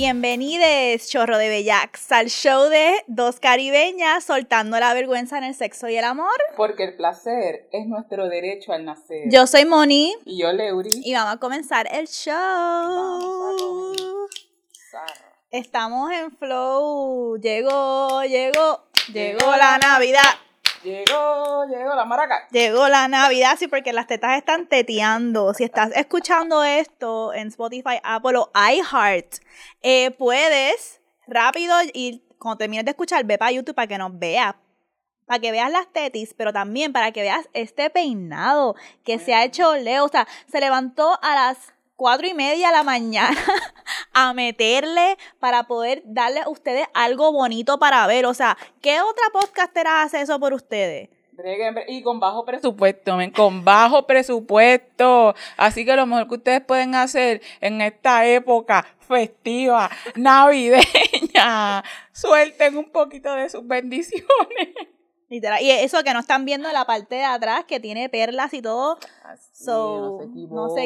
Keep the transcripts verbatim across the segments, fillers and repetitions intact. Bienvenides, chorro de bellacs, al show de dos caribeñas soltando la vergüenza en el sexo y el amor. Porque el placer es nuestro derecho al nacer. Yo soy Moni. Y yo Leuri. Y vamos a comenzar el show. Vamos a comenzar. Estamos en flow. Llegó, llegó, llegó, llegó la Navidad. Llegó, llegó la maraca. Llegó la Navidad, sí, porque las tetas están teteando. Si estás escuchando esto en Spotify, Apple o iHeart, eh, puedes rápido y cuando termines de escuchar, ve para YouTube para que nos veas. Para que veas las tetis, pero también para que veas este peinado que Bien. se ha hecho Leo. O sea, se levantó a las cuatro y media de la mañana a meterle para poder darle a ustedes algo bonito para ver. O sea, ¿qué otra podcastera hace eso por ustedes? Y con bajo presupuesto, men, con bajo presupuesto. Así que lo mejor que ustedes pueden hacer en esta época festiva, navideña, suelten un poquito de sus bendiciones. Literal. Y eso que no están viendo la parte de atrás que tiene perlas y todo. Así, so, no se equivoquen. No se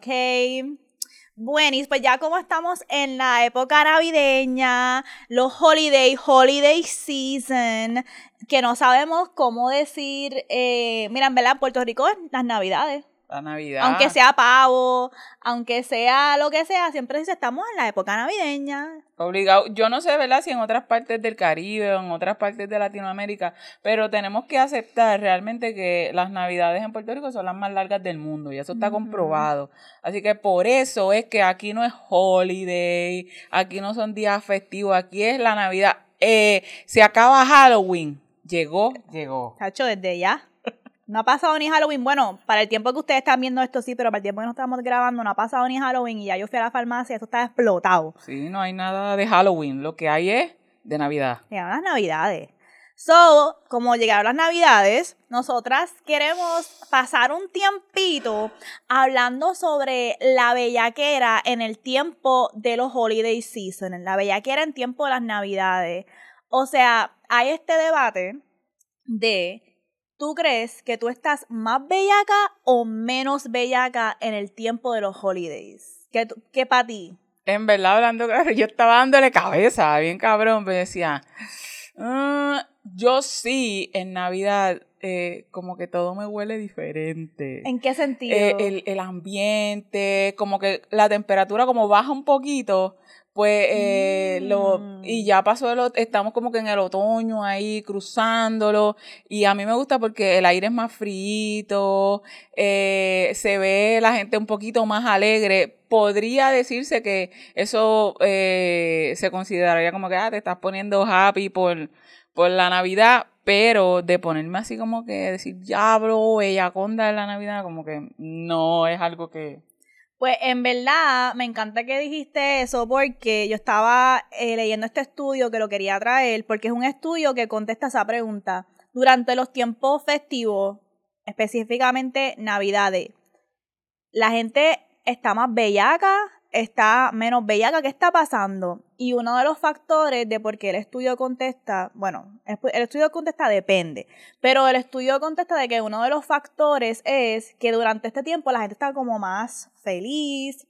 equivoquen, ok. Bueno, y pues ya como estamos en la época navideña, los holiday, holiday season, que no sabemos cómo decir, eh, mira, en verdad, Puerto Rico es las navidades. La Navidad. Aunque sea pavo, aunque sea lo que sea, siempre dice, estamos en la época navideña. Obligado. Yo no sé, ¿verdad?, si en otras partes del Caribe o en otras partes de Latinoamérica, pero tenemos que aceptar realmente que las Navidades en Puerto Rico son las más largas del mundo y eso está uh-huh. comprobado. Así que por eso es que aquí no es holiday, aquí no son días festivos, aquí es la Navidad. Eh, se acaba Halloween. Llegó, llegó. Chacho, desde ya. No ha pasado ni Halloween. Bueno, para el tiempo que ustedes están viendo esto sí, pero para el tiempo que nos estamos grabando no ha pasado ni Halloween y ya yo fui a la farmacia, eso está explotado. Sí, no hay nada de Halloween. Lo que hay es de Navidad. Llegaron las Navidades. So, como llegaron las Navidades, nosotras queremos pasar un tiempito hablando sobre la bellaquera en el tiempo de los holiday season, en la bellaquera en tiempo de las Navidades. O sea, hay este debate de... ¿Tú crees que tú estás más bellaca o menos bellaca en el tiempo de los holidays? ¿Qué, qué para ti? En verdad, hablando claro, yo estaba dándole cabeza, bien cabrón, pero decía, uh, yo sí en Navidad, eh, como que todo me huele diferente. ¿En qué sentido? Eh, el, el ambiente, como que la temperatura como baja un poquito, pues eh, mm. lo y ya pasó el, estamos como que en el otoño ahí cruzándolo y a mí me gusta porque el aire es más frío, eh, se ve la gente un poquito más alegre. Podría decirse que eso eh, se consideraría como que ah, te estás poniendo happy por por la Navidad, pero de ponerme así como que decir diablo, bellaconda de la Navidad, como que no es algo que... Pues en verdad me encanta que dijiste eso porque yo estaba eh, leyendo este estudio que lo quería traer porque es un estudio que contesta esa pregunta. Durante los tiempos festivos, específicamente Navidades, ¿la gente está más bellaca, está menos bellaca? ¿Qué está pasando? Y uno de los factores de por qué el estudio contesta, bueno, el estudio contesta depende, pero el estudio contesta de que uno de los factores es que durante este tiempo la gente está como más feliz,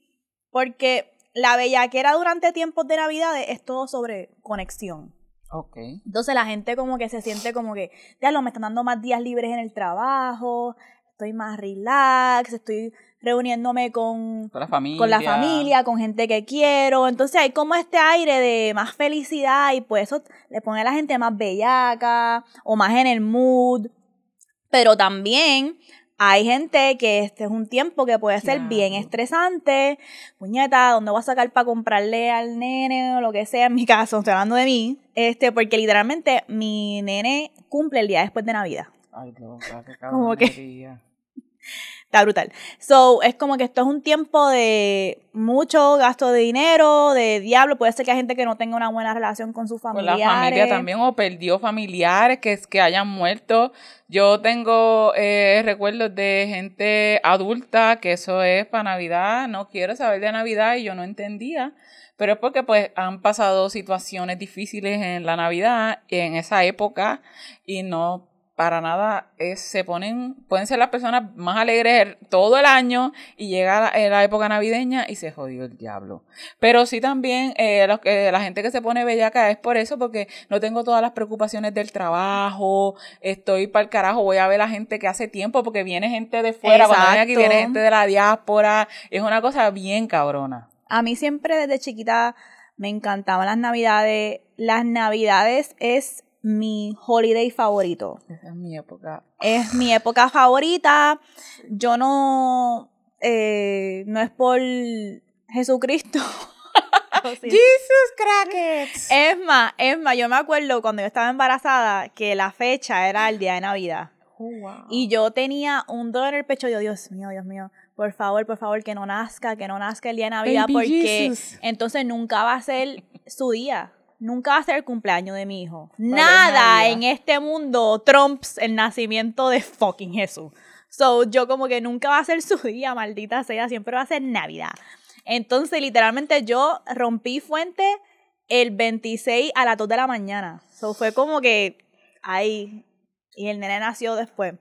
porque la bellaquera durante tiempos de Navidades es todo sobre conexión. Okay. Entonces la gente como que se siente como que, ya lo me están dando más días libres en el trabajo, estoy más relax, estoy... reuniéndome con, con, la con la familia, con gente que quiero. Entonces hay como este aire de más felicidad y pues eso le pone a la gente más bellaca o más en el mood. Pero también hay gente que este es un tiempo que puede ser claro. bien estresante. Puñeta, ¿dónde voy a sacar para comprarle al nene o lo que sea? En mi caso, estoy hablando de mí. este Porque literalmente mi nene cumple el día después de Navidad. Ay, qué boca, qué cabrón. Como que... Está brutal. So, es como que esto es un tiempo de mucho gasto de dinero, de diablo. Puede ser que hay gente que no tenga una buena relación con sus familiares. Con la familia también, o perdió familiares que, que hayan muerto. Yo tengo eh, recuerdos de gente adulta que eso es para Navidad, no quiero saber de Navidad y yo no entendía. Pero es porque pues han pasado situaciones difíciles en la Navidad, en esa época, y no... para nada es, se ponen, pueden ser las personas más alegres todo el año y llega la, la época navideña y se jodió el diablo. Pero sí también eh, los que, la gente que se pone bellaca es por eso, porque no tengo todas las preocupaciones del trabajo, estoy para el carajo, voy a ver a la gente que hace tiempo, porque viene gente de fuera, exacto, cuando viene aquí viene gente de la diáspora, es una cosa bien cabrona. A mí siempre desde chiquita me encantaban las navidades, las navidades es... mi holiday favorito. Esa es mi época. Es mi época favorita. Yo no... Eh, no es por Jesucristo. Jesus Crackers. Es más, es más, yo me acuerdo cuando yo estaba embarazada que la fecha era el día de Navidad. Oh, wow. Y yo tenía un dolor en el pecho. Yo, Dios mío, Dios mío, por favor, por favor, que no nazca, que no nazca el día de Navidad, Baby porque Jesus. Entonces nunca va a ser su día. Nunca va a ser el cumpleaños de mi hijo. Vale, nada en este mundo trumps el nacimiento de fucking Jesús. So, yo como que nunca va a ser su día, maldita sea. Siempre va a ser Navidad. Entonces, literalmente, yo rompí fuente el veintiséis a las dos de la mañana. So, fue como que ahí. Y el nene nació después.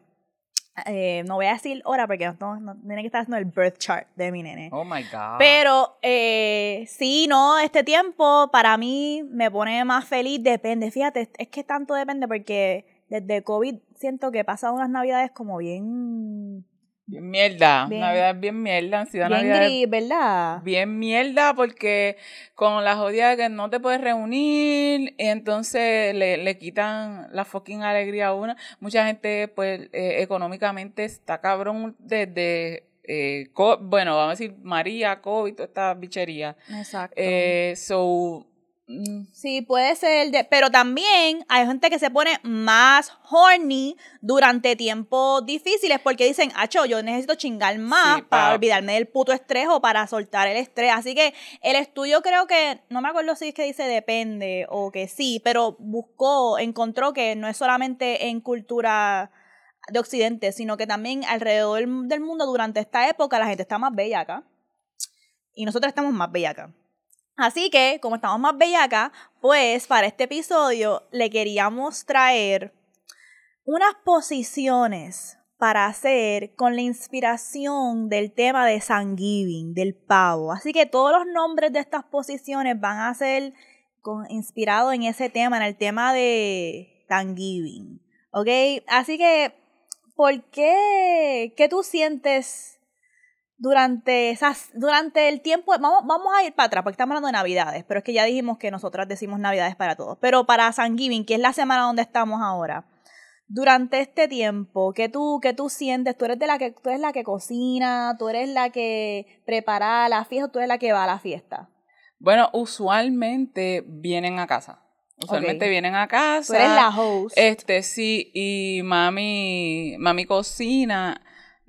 Eh, no voy a decir hora porque no, no tiene que estar haciendo el birth chart de mi nene. Oh my God. Pero eh, sí, no, este tiempo para mí me pone más feliz, depende, fíjate, es que tanto depende porque desde COVID siento que he pasado unas navidades como bien... Bien mierda, bien, Navidad es bien mierda, ansiedad bien Navidad gris, ¿verdad? Bien mierda porque con la jodida de que no te puedes reunir, entonces le, le quitan la fucking alegría a una. Mucha gente, pues, eh, económicamente está cabrón desde, eh, co- bueno, vamos a decir, María, COVID, toda esta bichería. Exacto. Eh, so... Sí, puede ser, de, pero también hay gente que se pone más horny durante tiempos difíciles porque dicen, acho, yo necesito chingar más sí, para olvidarme del puto estrés o para soltar el estrés. Así que el estudio creo que, no me acuerdo si es que dice depende o que sí, pero buscó, encontró que no es solamente en cultura de Occidente, sino que también alrededor del mundo durante esta época la gente está más bellaca y nosotros estamos más bellacas. Así que, como estamos más bellacas, pues para este episodio le queríamos traer unas posiciones para hacer con la inspiración del tema de Thanksgiving, del pavo. Así que todos los nombres de estas posiciones van a ser inspirados en ese tema, en el tema de Thanksgiving, ¿ok? Así que, ¿por qué? ¿Qué tú sientes durante esas, durante el tiempo, vamos, vamos a ir para atrás, porque estamos hablando de Navidades, pero es que ya dijimos que nosotras decimos Navidades para todos, pero para Thanksgiving, que es la semana donde estamos ahora, durante este tiempo, ¿qué tú, qué tú sientes? ¿Tú eres de la que, tú eres la que cocina, tú eres la que prepara la fiesta, tú eres la que va a la fiesta? Bueno, usualmente vienen a casa. Usualmente okay. vienen a casa. Tú eres la host. Este, sí, y mami, mami cocina.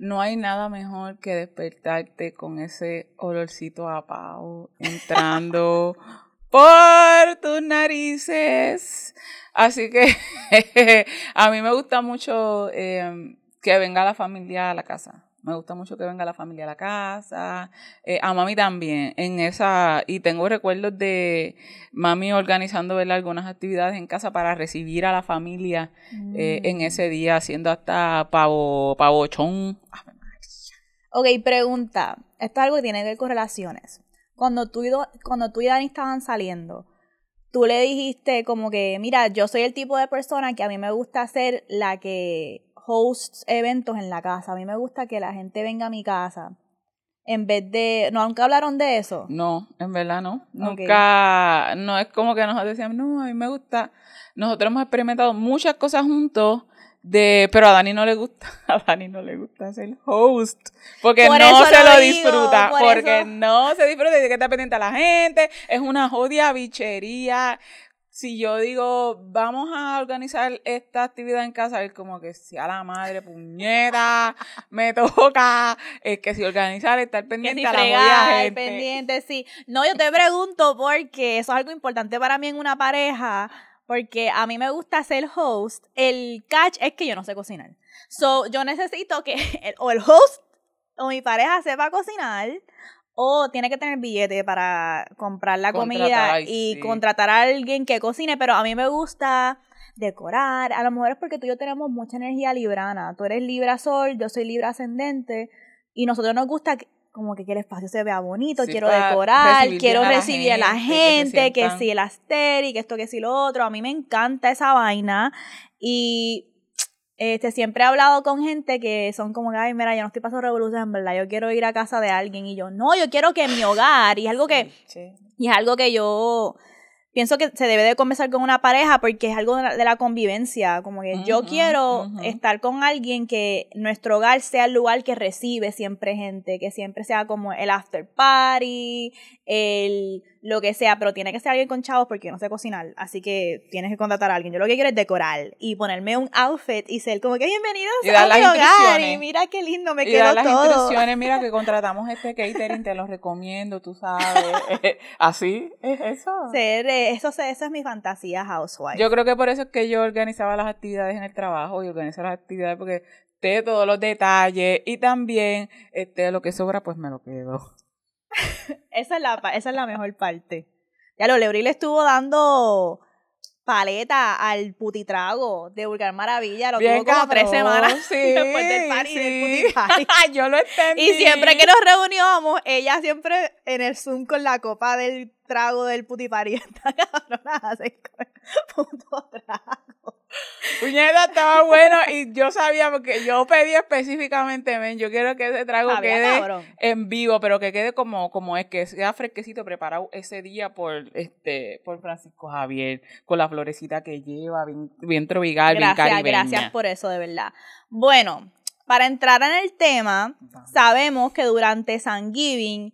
No hay nada mejor que despertarte con ese olorcito a pavo entrando por tus narices. Así que a mí me gusta mucho eh, que venga la familia a la casa. Me gusta mucho que venga la familia a la casa. Eh, a mami también. En esa, y tengo recuerdos de mami organizando, ¿verdad?, algunas actividades en casa para recibir a la familia mm. eh, en ese día, haciendo hasta pavo, pavochón. Ok, pregunta. Esto es algo que tiene que ver con relaciones. Cuando tú y, do, cuando tú y Dani estaban saliendo, tú le dijiste como que, mira, yo soy el tipo de persona que a mí me gusta ser la que... hosts eventos en la casa. A mí me gusta que la gente venga a mi casa. En vez de... ¿No nunca hablaron de eso? No, en verdad no. Okay. Nunca... No es como que nosotros decíamos, no, a mí me gusta... Nosotros hemos experimentado muchas cosas juntos, de pero a Dani no le gusta. A Dani no le gusta ser host. Porque por no se lo, lo digo, disfruta. Por porque eso. No se disfruta y que está pendiente a la gente. Es una jodida bichería. Si yo digo, vamos a organizar esta actividad en casa, es como que si a la madre, puñeta, me toca. Es que si organizar, estar pendiente si a la fregar, gente. Pendiente, sí. No, yo te pregunto porque eso es algo importante para mí en una pareja, porque a mí me gusta ser host. El catch es que yo no sé cocinar. So, yo necesito que el, o el host o mi pareja sepa cocinar, o tiene que tener billete para comprar la contratar, comida y sí. contratar a alguien que cocine, pero a mí me gusta decorar. A lo mejor es porque tú y yo tenemos mucha energía librana. Tú eres Libra Sol, yo soy Libra Ascendente, y nosotros nos gusta que, como que, que el espacio se vea bonito, sí, quiero decorar, quiero recibir a la gente, que, que si el asteri, que esto, que si lo otro. A mí me encanta esa vaina. Y este, siempre he hablado con gente que son como, ay, mira, yo no estoy pasando revolución, en verdad, yo quiero ir a casa de alguien. Y yo, no, yo quiero que mi hogar, y es algo que, sí, sí. Y es algo que yo pienso que se debe de conversar con una pareja, porque es algo de la, de la convivencia, como que uh-huh, yo quiero uh-huh. estar con alguien que nuestro hogar sea el lugar que recibe siempre gente, que siempre sea como el after party, el lo que sea, pero tiene que ser alguien con chavos porque yo no sé cocinar, así que tienes que contratar a alguien. Yo lo que quiero es decorar y ponerme un outfit y ser como que bienvenidos y a mi hogar, y mira qué lindo me y quedó dar todo. Y las instrucciones, mira que contratamos este catering, te los recomiendo, tú sabes. Así es eso. Ser, eso, eso es mi fantasía housewife. Yo creo que por eso es que yo organizaba las actividades en el trabajo, y organizo las actividades porque tengo todos los detalles, y también este, lo que sobra pues me lo quedo. esa es la esa es la mejor parte. Ya lo Lebril estuvo dando paleta al putitrago de Vulgar Maravilla, lo bien tuvo como tres semanas sí, después del party, sí. del putiparty. Yo lo entendí. Y siempre que nos reuníamos, ella siempre en el Zoom con la copa del trago del putiparty. Está cabrona, se punto trago. Puñeta, estaba bueno, y yo sabía porque yo pedí específicamente, men, yo quiero que ese trago sabía, quede cabrón. En vivo, pero que quede como, como es, que sea fresquecito, preparado ese día por este por Francisco Javier, con la florecita que lleva, bien, bien tropical, gracias, bien caribeña. Gracias, gracias por eso, de verdad. Bueno, para entrar en el tema, sabemos que durante Thanksgiving,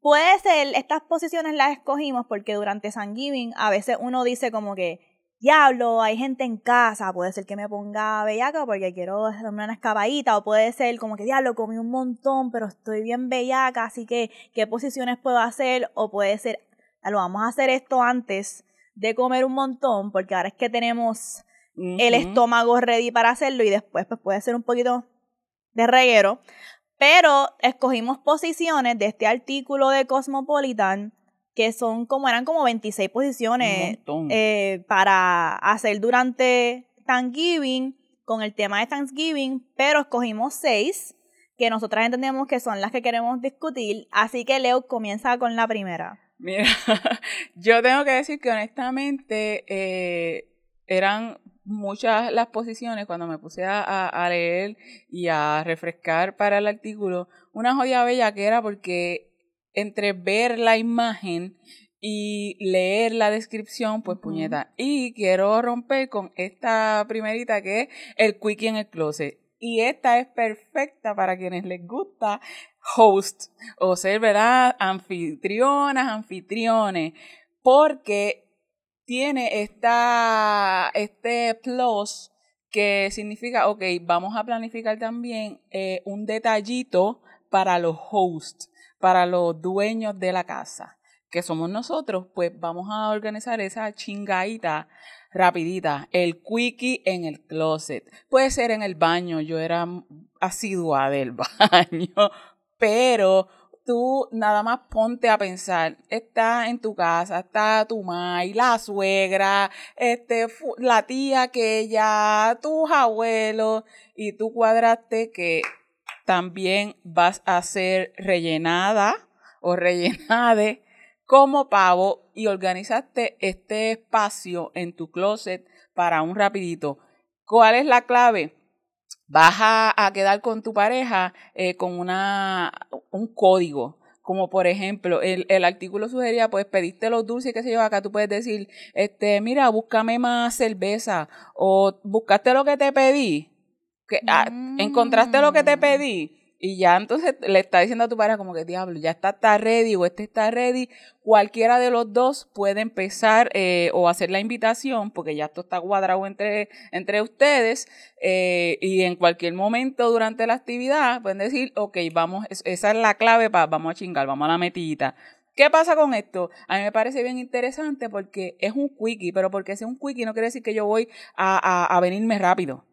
puede ser, estas posiciones las escogimos porque durante Thanksgiving a veces uno dice como que, diablo, hay gente en casa, puede ser que me ponga bellaca porque quiero darme una escapadita, o puede ser como que, diablo, comí un montón, pero estoy bien bellaca, así que, ¿qué posiciones puedo hacer? O puede ser, lo vamos a hacer esto antes de comer un montón, porque ahora es que tenemos uh-huh. el estómago ready para hacerlo, y después pues, puede ser un poquito de reguero. Pero escogimos posiciones de este artículo de Cosmopolitan, que son como, eran como veintiséis posiciones eh, para hacer durante Thanksgiving, con el tema de Thanksgiving, pero escogimos seis que nosotras entendemos que son las que queremos discutir, así que Leo comienza con la primera. Mira, yo tengo que decir que honestamente eh, eran muchas las posiciones cuando me puse a, a leer y a refrescar para el artículo, una joya bellaquera porque entre ver la imagen y leer la descripción, pues puñeta. Y quiero romper con esta primerita que es el quickie en el closet. Y esta es perfecta para quienes les gusta host, o ser, ¿verdad?, anfitrionas, anfitriones, porque tiene esta, este plus que significa, ok, vamos a planificar también eh, un detallito para los hosts, para los dueños de la casa, que somos nosotros, pues vamos a organizar esa chingadita rapidita, el quickie en el closet. Puede ser en el baño, yo era asidua del baño, pero tú nada más ponte a pensar, está en tu casa, está tu mai, la suegra, este, la tía que ella, tus abuelos, y tú cuadraste que también vas a ser rellenada o rellenade como pavo, y organizaste este espacio en tu closet para un rapidito. ¿Cuál es la clave? Vas a, a quedar con tu pareja eh, con una un código. Como por ejemplo, el, el artículo sugería, pues pediste los dulces, qué sé yo, acá tú puedes decir, este, mira, búscame más cerveza, o buscaste lo que te pedí. Que, ah, encontraste lo que te pedí, y ya entonces le está diciendo a tu pareja como que diablo, ya está, está ready, o este está ready, cualquiera de los dos puede empezar eh, o hacer la invitación, porque ya esto está cuadrado entre, entre ustedes, eh, y en cualquier momento durante la actividad pueden decir, ok, vamos, esa es la clave, para vamos a chingar, vamos a la metidita. ¿Qué pasa con esto? A mí me parece bien interesante porque es un quickie, pero porque sea un quickie no quiere decir que yo voy a, a, a venirme rápido.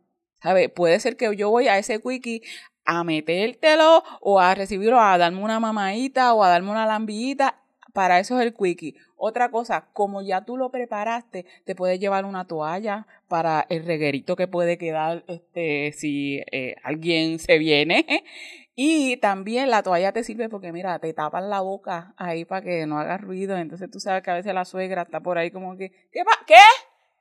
¿Sabe? Puede ser que yo voy a ese quickie a metértelo, o a recibirlo, a darme una mamadita, o a darme una lambillita, para eso es el quickie. Otra cosa, como ya tú lo preparaste, te puedes llevar una toalla para el reguerito que puede quedar este, si eh, alguien se viene. Y también la toalla te sirve porque, mira, te tapas la boca ahí para que no hagas ruido. Entonces tú sabes que a veces la suegra está por ahí como que, ¿qué? Pa- ¿Qué?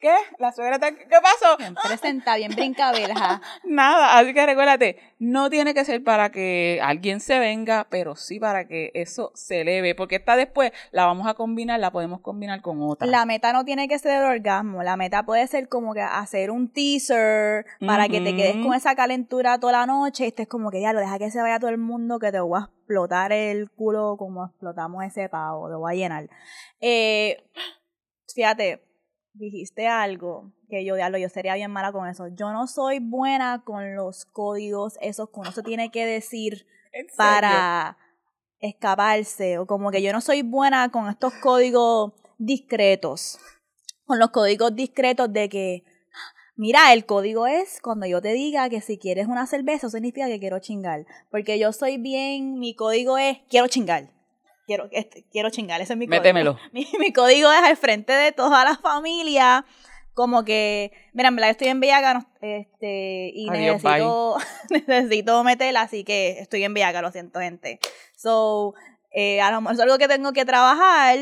¿Qué? La suegra está... ¿Qué pasó? Bien presenta, bien brincabelas. Nada, así que recuérdate, no tiene que ser para que alguien se venga, pero sí para que eso se eleve, porque esta después la vamos a combinar, la podemos combinar con otra. La meta no tiene que ser el orgasmo, la meta puede ser como que hacer un teaser para uh-huh. que te quedes con esa calentura toda la noche y estés como que ya lo deja que se vaya todo el mundo que te voy a explotar el culo como explotamos ese pavo, te voy a llenar. Eh, fíjate, dijiste algo que yo, diablo, yo sería bien mala con eso. Yo no soy buena con los códigos esos que uno se tiene que decir para escaparse. O como que yo no soy buena con estos códigos discretos. Con los códigos discretos de que, mira, el código es cuando yo te diga que si quieres una cerveza, eso significa que quiero chingar. Porque yo soy bien, mi código es quiero chingar. Quiero, este, quiero chingar, ese es mi código. Métemelo. Mi, mi código es al frente de toda la familia, como que, mira, en verdad yo estoy en Bellaca, este, y Adiós, necesito, necesito meterla, así que estoy en Bellaca, lo siento, gente. So, eh, a lo mejor es algo que tengo que trabajar,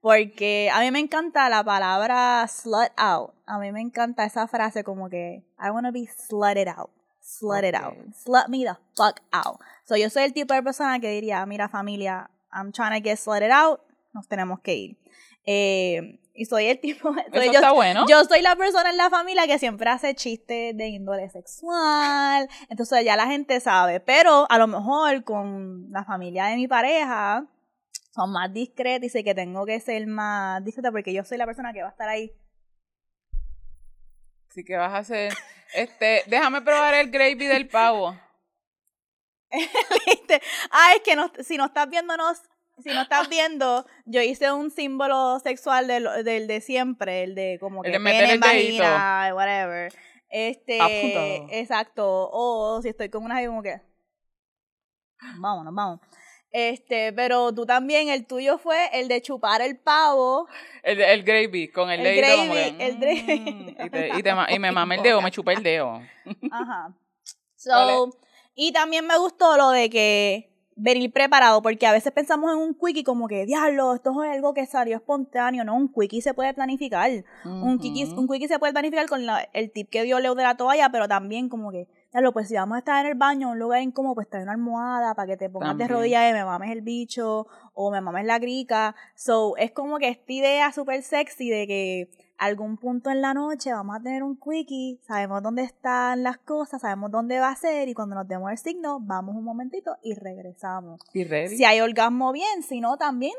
porque a mí me encanta la palabra slut out. A mí me encanta esa frase como que, I wanna be slutted out. Slut it out. Slut me the fuck out. So, yo soy el tipo de persona que diría, mira, familia, I'm trying to get slutted out, nos tenemos que ir. Eh, y soy el tipo... Soy, Eso está yo, bueno. Yo soy la persona en la familia que siempre hace chistes de índole sexual, entonces ya la gente sabe, pero a lo mejor con la familia de mi pareja son más discretas y sé que tengo que ser más discreta porque yo soy la persona que va a estar ahí. Así que vas a hacer... este, déjame probar el gravy del pavo. Ah, es que no, si no estás viéndonos, si no estás viendo, yo hice un símbolo sexual del, del de siempre, el de como que pene, vagina, whatever. Este, apuntado. Exacto. O si estoy con una como que vámonos, vamos. Este, pero tú también, el tuyo fue el de chupar el pavo. El, el gravy, con el, el dedo. Gravy, como que, el mm, y, te, y, te, y me mamé el dedo, me chupé el dedo. Ajá. So... Vale. Y también me gustó lo de que venir preparado, porque a veces pensamos en un quickie como que, diablo, esto es algo que salió espontáneo, ¿no? Un quickie se puede planificar. Uh-huh. Un quickie, un quickie se puede planificar con la, el tip que dio Leo de la toalla, pero también como que, diablo, pues si vamos a estar en el baño, un lugar incómodo, pues trae una almohada para que te pongas también de rodillas y me mames el bicho, o me mames la crica. So, es como que esta idea súper sexy de que... algún punto en la noche vamos a tener un quickie, sabemos dónde están las cosas, sabemos dónde va a ser y cuando nos demos el signo, vamos un momentito y regresamos. ¿Y ready? Si hay orgasmo, bien, si no, también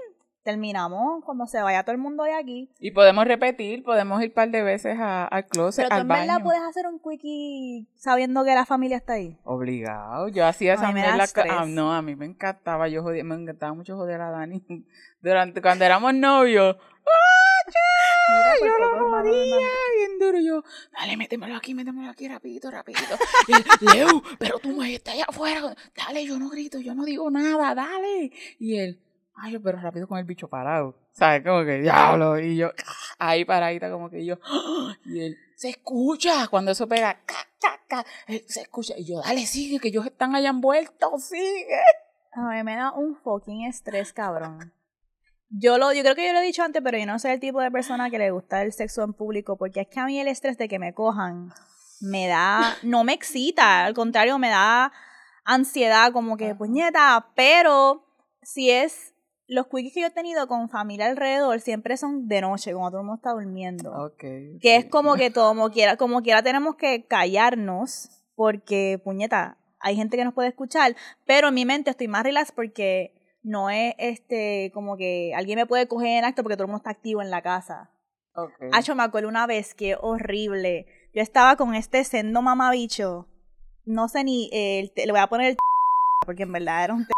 terminamos cuando se vaya todo el mundo de aquí. Y podemos repetir, podemos ir un par de veces a, al closet, pero al baño. Pero tú en verdad puedes hacer un quickie sabiendo que la familia está ahí. Obligado, yo hacía esa mierda. Ah, no, a mí me encantaba, yo jodía, me encantaba mucho joder a Dani. Durante, cuando éramos novios, Mira, yo lo jodía bien duro, yo, dale, métemelo aquí, métemelo aquí, rapidito, rapidito. Él, Leo, pero tú me estás allá afuera, dale, yo no grito, yo no digo nada, dale. Y él, ay, pero rápido con el bicho parado, ¿sabes? Como que, diablo, y yo, ahí paradita, como que yo, y él, se escucha, cuando eso pega, se escucha, y yo, dale, sigue, que ellos están allá envueltos, sigue. Ay, me da un fucking estrés, cabrón. Yo lo, yo creo que yo lo he dicho antes, pero yo no soy el tipo de persona que le gusta el sexo en público, porque es que a mí el estrés de que me cojan me da, no me excita, al contrario, me da ansiedad, como que puñeta, pero si es, los quickies que yo he tenido con familia alrededor siempre son de noche, cuando todo el mundo está durmiendo. Okay, okay. Que es como que todo, como quiera, como quiera tenemos que callarnos, porque puñeta, hay gente que nos puede escuchar, pero en mi mente estoy más relax porque... no es este como que alguien me puede coger en acto porque todo el mundo está activo en la casa. Okay. Hacho, me acuerdo una vez, qué horrible. Yo estaba con este sendo mamabicho. No sé ni, eh, te, le voy a poner el t- porque en verdad era un t-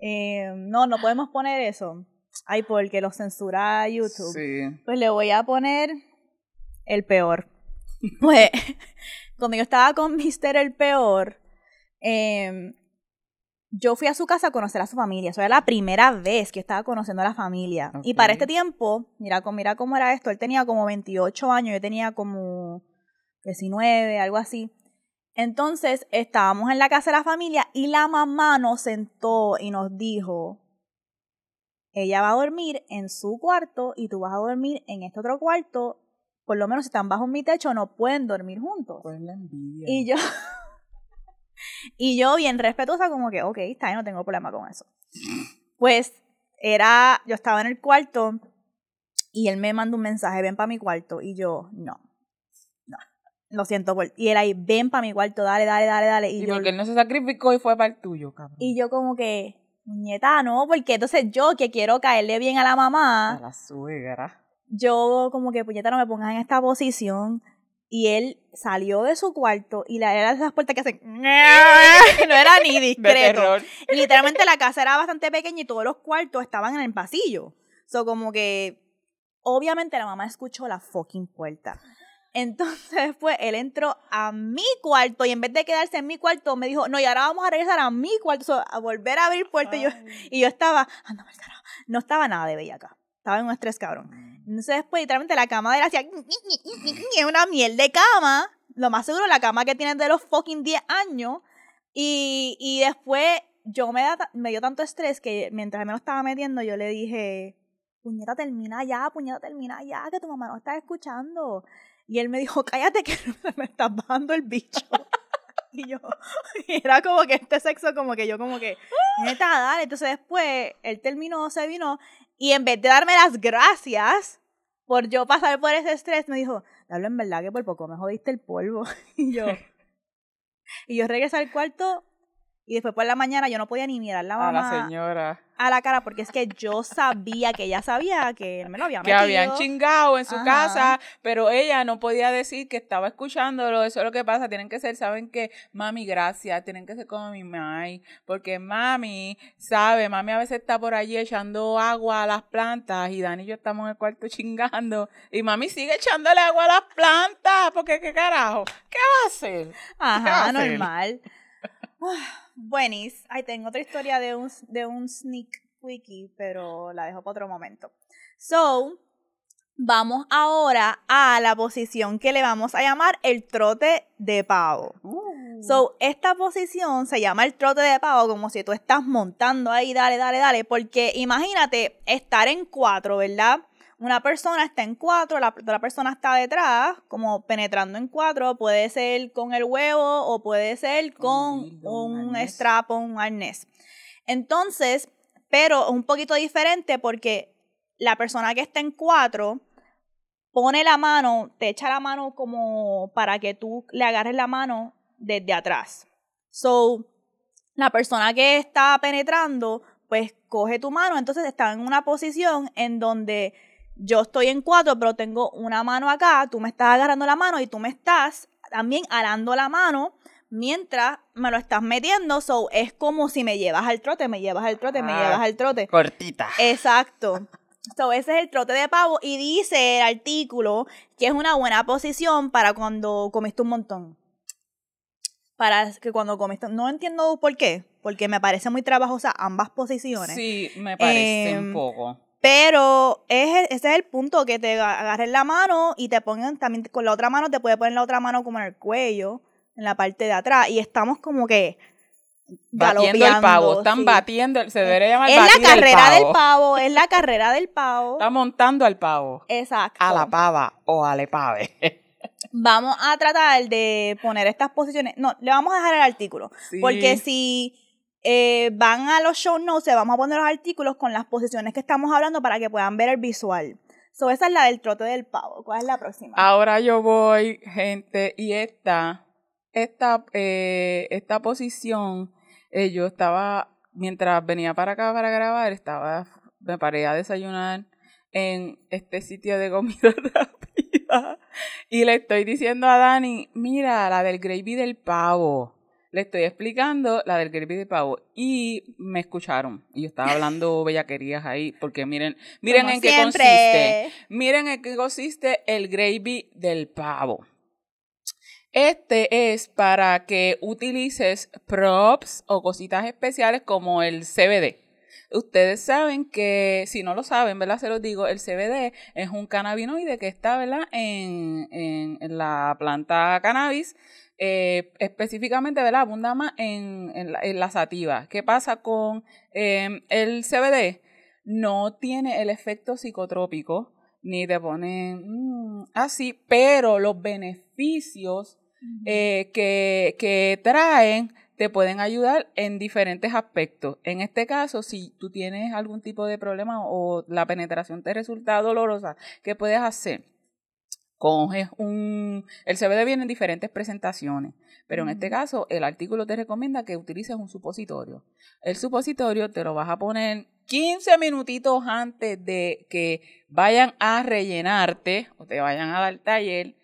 eh, No, no podemos poner eso. Ay, porque lo censura YouTube. Sí. Pues le voy a poner el peor. Pues, cuando yo estaba con mister El Peor, eh... yo fui a su casa a conocer a su familia. Eso era la primera vez que estaba conociendo a la familia. Okay. Y para este tiempo, mira, mira cómo era esto, él tenía como veintiocho años, yo tenía como diecinueve, algo así. Entonces, estábamos en la casa de la familia y la mamá nos sentó y nos dijo, ella va a dormir en su cuarto y tú vas a dormir en este otro cuarto. Por lo menos si están bajo mi techo no pueden dormir juntos. Pues la envidia. Y yo... Y yo bien respetuosa como que, ok, está ahí, no tengo problema con eso. Pues era, yo estaba en el cuarto y él me mandó un mensaje, ven para mi cuarto. Y yo, no, no, lo siento por... Y él ahí, ven para mi cuarto, dale, dale, dale, dale. Y, y yo, porque él no se sacrificó y fue para el tuyo, cabrón. Y yo como que, nieta, no, porque entonces yo que quiero caerle bien a la mamá. A la suegra. Yo como que, puñeta, no me pongas en esta posición. Y él salió de su cuarto y la era de esas puertas que hacen... No era ni discreto. Literalmente la casa era bastante pequeña y todos los cuartos estaban en el pasillo. So como que... Obviamente la mamá escuchó la fucking puerta. Entonces después él entró a mi cuarto y en vez de quedarse en mi cuarto me dijo, no, y ahora vamos a regresar a mi cuarto, so, a volver a abrir puerta. Y yo, y yo estaba... Anda, no estaba nada de bella acá. Estaba en un estrés cabrón. Entonces después literalmente la cama de él hacía... Es una miel de cama. Lo más seguro la cama que tienes de los fucking diez años. Y, y después yo me, da, me dio tanto estrés que mientras me lo estaba metiendo yo le dije... Puñeta, termina ya, puñeta, termina ya, que tu mamá no está escuchando. Y él me dijo, cállate que me estás bajando el bicho. Y yo, y era como que este sexo como que yo como que... Neta, dale. Entonces después él terminó, se vino... Y en vez de darme las gracias por yo pasar por ese estrés, me dijo, Dablo, en verdad que por poco me jodiste el polvo. Y yo, y yo regresé al cuarto y después por la mañana yo no podía ni mirar a la mamá. A la señora. A la cara, porque es que yo sabía que ella sabía que él me lo había metido. Que habían chingado en su Ajá. casa, pero ella no podía decir que estaba escuchándolo. Eso es lo que pasa, tienen que ser, saben que, mami, gracias, tienen que ser como mi mami, porque mami sabe, mami a veces está por allí echando agua a las plantas y Dani y yo estamos en el cuarto chingando y mami sigue echándole agua a las plantas, porque qué carajo, ¿qué va a hacer? Ajá, normal. Buenis, ahí tengo otra historia de un, de un sneak quickie, pero la dejo para otro momento. So, vamos ahora a la posición que le vamos a llamar el trote de pavo. Uh. So, esta posición se llama el trote de pavo, como si tú estás montando ahí, dale, dale, dale, porque imagínate estar en cuatro, ¿verdad? Una persona está en cuatro, la otra persona está detrás, como penetrando en cuatro, puede ser con el huevo o puede ser con, con un, un strap o un arnés. Entonces, pero un poquito diferente porque la persona que está en cuatro pone la mano, te echa la mano como para que tú le agarres la mano desde atrás. So, la persona que está penetrando, pues coge tu mano, entonces está en una posición en donde... Yo estoy en cuatro, pero tengo una mano acá, tú me estás agarrando la mano y tú me estás también alando la mano mientras me lo estás metiendo. So, es como si me llevas al trote, me llevas al trote, ah, me llevas al trote. Cortita. Exacto. So, ese es el trote de pavo y dice el artículo que es una buena posición para cuando comiste un montón. Para que cuando comiste... No entiendo por qué, porque me parece muy trabajosa ambas posiciones. Sí, me parece eh, un poco. Pero ese es el punto, que te agarren la mano y te pongan también con la otra mano, te puede poner la otra mano como en el cuello, en la parte de atrás, y estamos como que batiendo el pavo, están sí. batiendo, se debería llamar batir el pavo. Es la carrera del pavo, es la carrera del pavo. Está montando al pavo. Exacto. A la pava o a le pave. Vamos a tratar de poner estas posiciones, no, le vamos a dejar el artículo, sí. porque si... Eh, van a los show notes, vamos a poner los artículos con las posiciones que estamos hablando para que puedan ver el visual. So, esa es la del trote del pavo. ¿Cuál es la próxima? Ahora yo voy, gente, y esta, esta, eh, esta posición, eh, yo estaba, mientras venía para acá para grabar, estaba, me paré a desayunar en este sitio de comida rápida y le estoy diciendo a Dani, mira, la del gravy del pavo. Le estoy explicando la del gravy de pavo y me escucharon. Y yo estaba hablando bellaquerías ahí porque miren, miren Como en siempre. qué consiste. Miren en qué consiste el gravy del pavo. Este es para que utilices props o cositas especiales como el C B D. Ustedes saben que, si no lo saben, ¿verdad? Se los digo, el C B D es un cannabinoide que está, ¿verdad?, en, en, en la planta cannabis. Eh, específicamente, ¿verdad?, abunda más en, en, la, en la sativa. ¿Qué pasa con eh, el C B D? No tiene el efecto psicotrópico, ni te ponen mmm, así, pero los beneficios uh-huh. eh, que, que traen te pueden ayudar en diferentes aspectos. En este caso, si tú tienes algún tipo de problema o la penetración te resulta dolorosa, ¿qué puedes hacer? Coges un... El C B D viene en diferentes presentaciones, pero en este caso el artículo te recomienda que utilices un supositorio. El supositorio te lo vas a poner quince minutitos antes de que vayan a rellenarte o te vayan a dar taller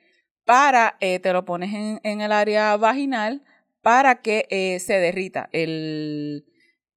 para... Eh, te lo pones en, en el área vaginal para que eh, se derrita el...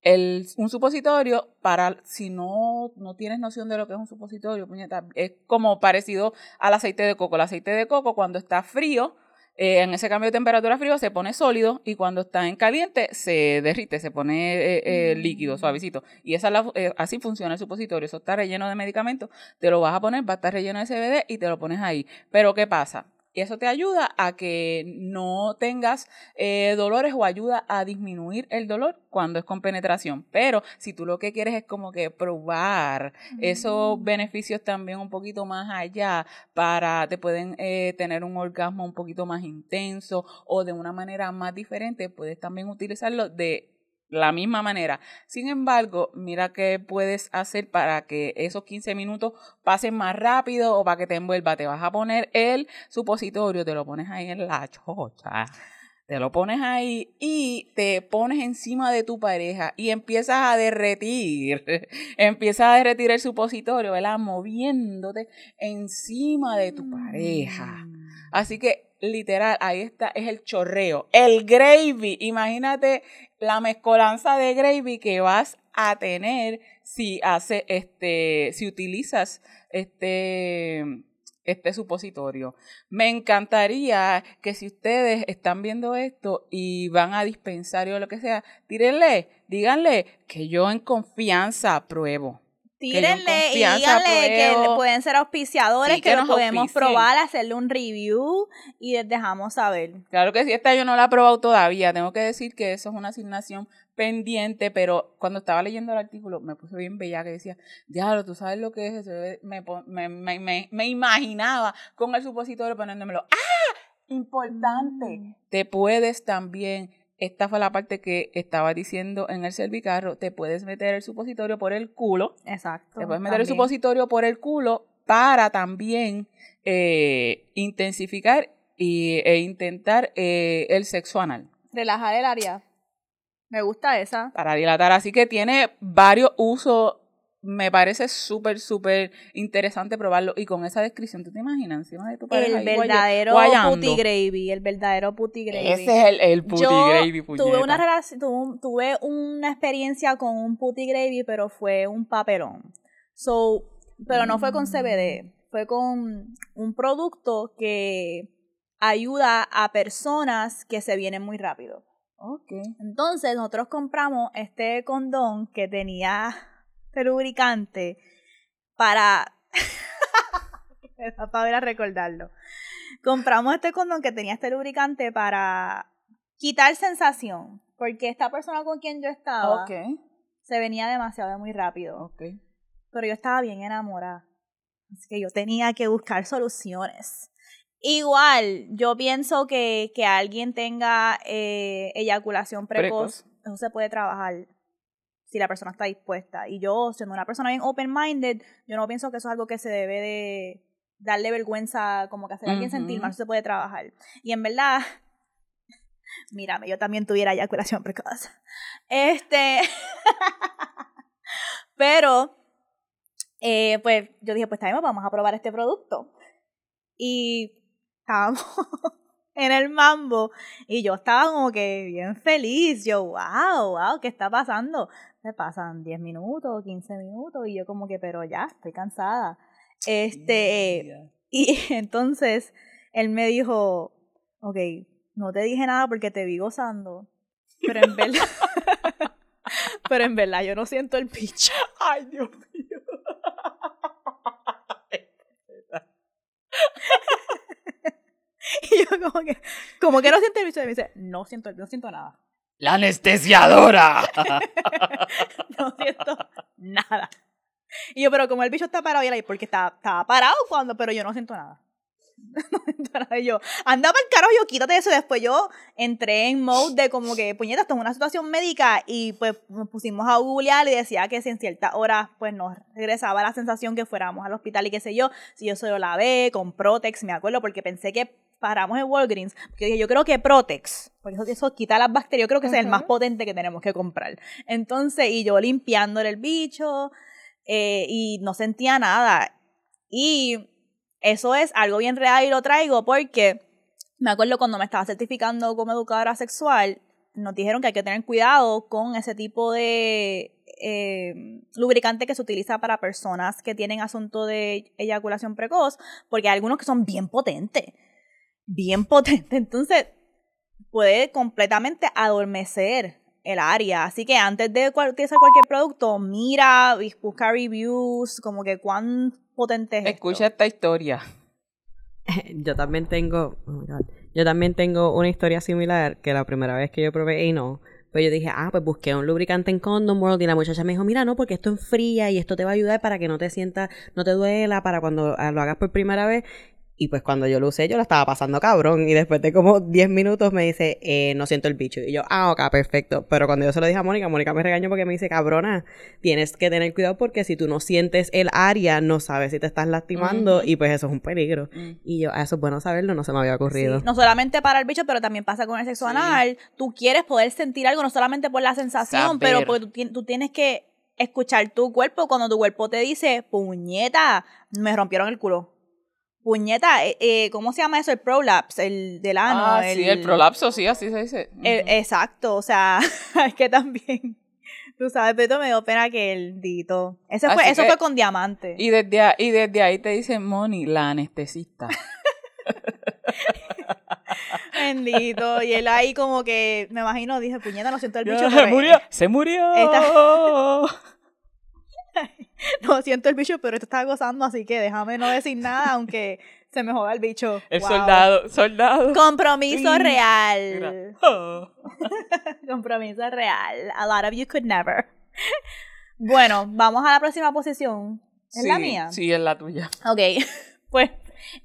El, un supositorio, para si no, no tienes noción de lo que es un supositorio, puñeta, es como parecido al aceite de coco. El aceite de coco, cuando está frío, eh, en ese cambio de temperatura frío, se pone sólido, y cuando está en caliente se derrite, se pone eh, eh, líquido, suavecito. Y esa la, eh, así funciona el supositorio. Eso está relleno de medicamentos, te lo vas a poner, va a estar relleno de C B D y te lo pones ahí. Pero ¿qué pasa? Y eso te ayuda a que no tengas eh, dolores, o ayuda a disminuir el dolor cuando es con penetración. Pero si tú lo que quieres es como que probar mm. esos beneficios también un poquito más allá, para te pueden eh, tener un orgasmo un poquito más intenso o de una manera más diferente, puedes también utilizarlo de la misma manera. Sin embargo, mira qué puedes hacer para que esos quince minutos pasen más rápido o para que te envuelva. Te vas a poner el supositorio, te lo pones ahí en la chocha, te lo pones ahí y te pones encima de tu pareja y empiezas a derretir, empiezas a derretir el supositorio, ¿verdad?, moviéndote encima de tu pareja. Así que literal, ahí está, es el chorreo, el gravy. Imagínate la mezcolanza de gravy que vas a tener si hace este, si utilizas este, este supositorio. Me encantaría que, si ustedes están viendo esto y van a dispensario o lo que sea, tírenle, díganle que yo en confianza apruebo. Tírenle y díganle que pueden ser auspiciadores, sí, que, que lo podemos auspicien. probar, hacerle un review y les dejamos saber. Claro que sí, esta yo no la he probado todavía. Tengo que decir que eso es una asignación pendiente, pero cuando estaba leyendo el artículo me puse bien bella, que decía, diablo, tú sabes lo que es eso. Me, me, me, me, me imaginaba con el supositorio poniéndomelo. ¡Ah! Importante. Mm. Te puedes también... Esta fue la parte que estaba diciendo en el cervicarro. Te puedes meter el supositorio por el culo. Exacto. Te puedes meter también el supositorio por el culo para también eh, intensificar y, e intentar eh, el sexo anal. Relajar el área. Me gusta esa. Para dilatar. Así que tiene varios usos. Me parece súper, súper interesante probarlo. Y con esa descripción, ¿tú te imaginas encima de tu pareja? El verdadero putty gravy, el verdadero putty gravy. Ese es el, el putty gravy, puñeta. Tuve una relación, tuve, tuve una experiencia con un putty gravy, pero fue un papelón. So, pero no fue con C B D, fue con un producto que ayuda a personas que se vienen muy rápido. Okay. Entonces, nosotros compramos este condón que tenía... lubricante para me da para ver a recordarlo. Compramos este condón que tenía este lubricante para quitar sensación, porque esta persona con quien yo estaba okay. se venía demasiado muy rápido, okay. pero yo estaba bien enamorada, así que yo tenía que buscar soluciones. Igual yo pienso que, que alguien tenga eh, eyaculación precoz, precoz eso se puede trabajar si la persona está dispuesta. Y yo, siendo una persona bien open-minded, yo no pienso que eso es algo que se debe de darle vergüenza, como que hacer a alguien uh-huh. sentir mal, eso se puede trabajar. Y en verdad, mírame, yo también tuviera eyaculación precoz. Este, pero, eh, pues, yo dije, pues también vamos a probar este producto. Y estábamos en el mambo, y yo estaba como que bien feliz, yo, wow, wow, ¿qué está pasando? Me pasan diez minutos, quince minutos, y yo como que, pero ya, estoy cansada. Este, y entonces, él me dijo, ok, no te dije nada porque te vi gozando, pero en verdad, pero en verdad yo no siento el picho. Ay, Dios mío. Y yo como que, como que no siento el picho, y me dice, no siento, no siento nada. ¡La anestesiadora! No siento nada. Y yo, pero como el bicho está parado, y él ahí, porque estaba parado cuando, pero yo no siento nada. No siento nada. Y yo, anda para el carajo, yo quítate eso. Después yo entré en mode de como que, puñeta, esto es una situación médica, y pues nos pusimos a googlear y decía que si en ciertas horas pues nos regresaba la sensación que fuéramos al hospital y qué sé yo, si yo solo lavé con Protex, me acuerdo, porque pensé que paramos en Walgreens, porque yo dije, yo creo que Protex, porque eso, eso quita las bacterias, yo creo que uh-huh. ese es el más potente que tenemos que comprar. Entonces, y yo limpiándole el bicho, eh, y no sentía nada. Y eso es algo bien real y lo traigo porque me acuerdo cuando me estaba certificando como educadora sexual, nos dijeron que hay que tener cuidado con ese tipo de eh, lubricante que se utiliza para personas que tienen asunto de eyaculación precoz, porque hay algunos que son bien potentes. Bien potente, entonces puede completamente adormecer el área, así que antes de utilizar cualquier producto, mira, busca reviews, como que cuán potente es. Escucha esto. Esta historia. Yo también tengo, oh my God, yo también tengo una historia similar, que la primera vez que yo probé y no, pues yo dije, ah, pues busqué un lubricante en Condom World, y la muchacha me dijo, mira, no, porque esto enfría y esto te va a ayudar para que no te sientas, no te duela, para cuando lo hagas por primera vez. Y pues cuando yo lo usé, yo la estaba pasando cabrón. Y después de como diez minutos me dice, eh, no siento el bicho. Y yo, ah, ok, perfecto. Pero cuando yo se lo dije a Mónica, Mónica me regañó porque me dice, cabrona, tienes que tener cuidado porque si tú no sientes el área, no sabes si te estás lastimando. Mm-hmm. Y pues eso es un peligro. Mm-hmm. Y yo, eso es bueno saberlo, no se me había ocurrido. Sí. No solamente para el bicho, pero también pasa con el sexo sí. anal. Tú quieres poder sentir algo, no solamente por la sensación, Saber. pero porque tú, t- tú tienes que escuchar tu cuerpo. Cuando tu cuerpo te dice, puñeta, me rompieron el culo. Puñeta, eh, eh, ¿cómo se llama eso? El prolapse, el del ano. Ah, el, sí, el prolapso, sí, así se dice. El, uh-huh. Exacto, o sea, es que también, tú sabes, pero me dio pena que el dito. Eso fue, eso que, fue con diamante. Y desde, a, y desde ahí te dicen, Moni, la anestesista. Bendito, y él ahí como que, me imagino, dije, puñeta, no siento el bicho. Se murió, eh, se murió. Esta... No siento el bicho, pero esto está gozando, así que déjame no decir nada, aunque se me joda el bicho. El wow. soldado, soldado. Compromiso sí. real. Oh. Compromiso real. A lot of you could never. Bueno, vamos a la próxima posición. ¿Es sí, la mía? Sí, es la tuya. Ok, pues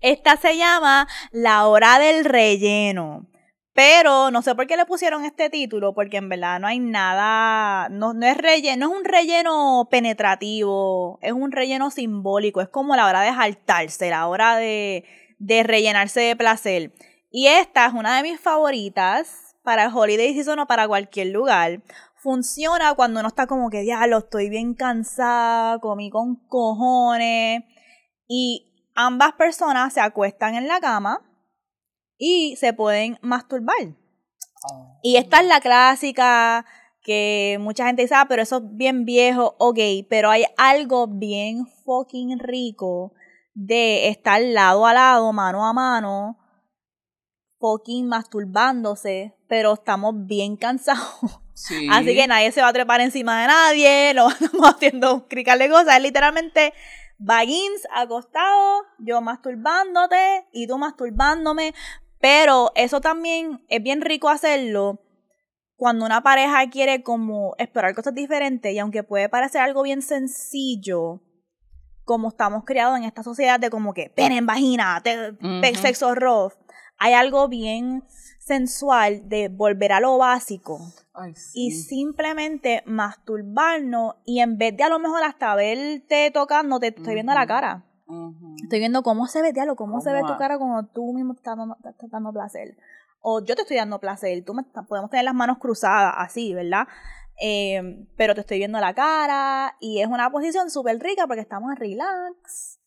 esta se llama La Hora del Relleno. Pero no sé por qué le pusieron este título, porque en verdad no hay nada, no, no es relleno, no es un relleno penetrativo, es un relleno simbólico, es como la hora de jaltarse, la hora de, de rellenarse de placer. Y esta es una de mis favoritas para el holiday season o para cualquier lugar. Funciona cuando uno está como que, diablo, estoy bien cansada, comí con cojones, y ambas personas se acuestan en la cama y se pueden masturbar. Oh. Y esta es la clásica que mucha gente dice, ah, pero eso es bien viejo, ok, pero hay algo bien fucking rico de estar lado a lado, mano a mano, fucking masturbándose, pero estamos bien cansados. Sí. Así que nadie se va a trepar encima de nadie, no estamos haciendo cricarle cosas, es literalmente... Baggins acostado, yo masturbándote y tú masturbándome, pero eso también es bien rico hacerlo cuando una pareja quiere como explorar cosas diferentes, y aunque puede parecer algo bien sencillo, como estamos criados en esta sociedad de como que pene en vagina, te, uh-huh. te, sexo rough, hay algo bien sensual de volver a lo básico. Ay, sí. Y simplemente masturbarnos, y en vez de a lo mejor hasta verte tocando, te estoy viendo uh-huh. la cara. Uh-huh. Estoy viendo cómo se ve, diablo, cómo, cómo se ve tu cara cuando tú mismo te estás dando, te estás dando placer. O yo te estoy dando placer, tú me estás, podemos tener las manos cruzadas así, ¿verdad? Eh, pero te estoy viendo la cara, y es una posición súper rica porque estamos en relax.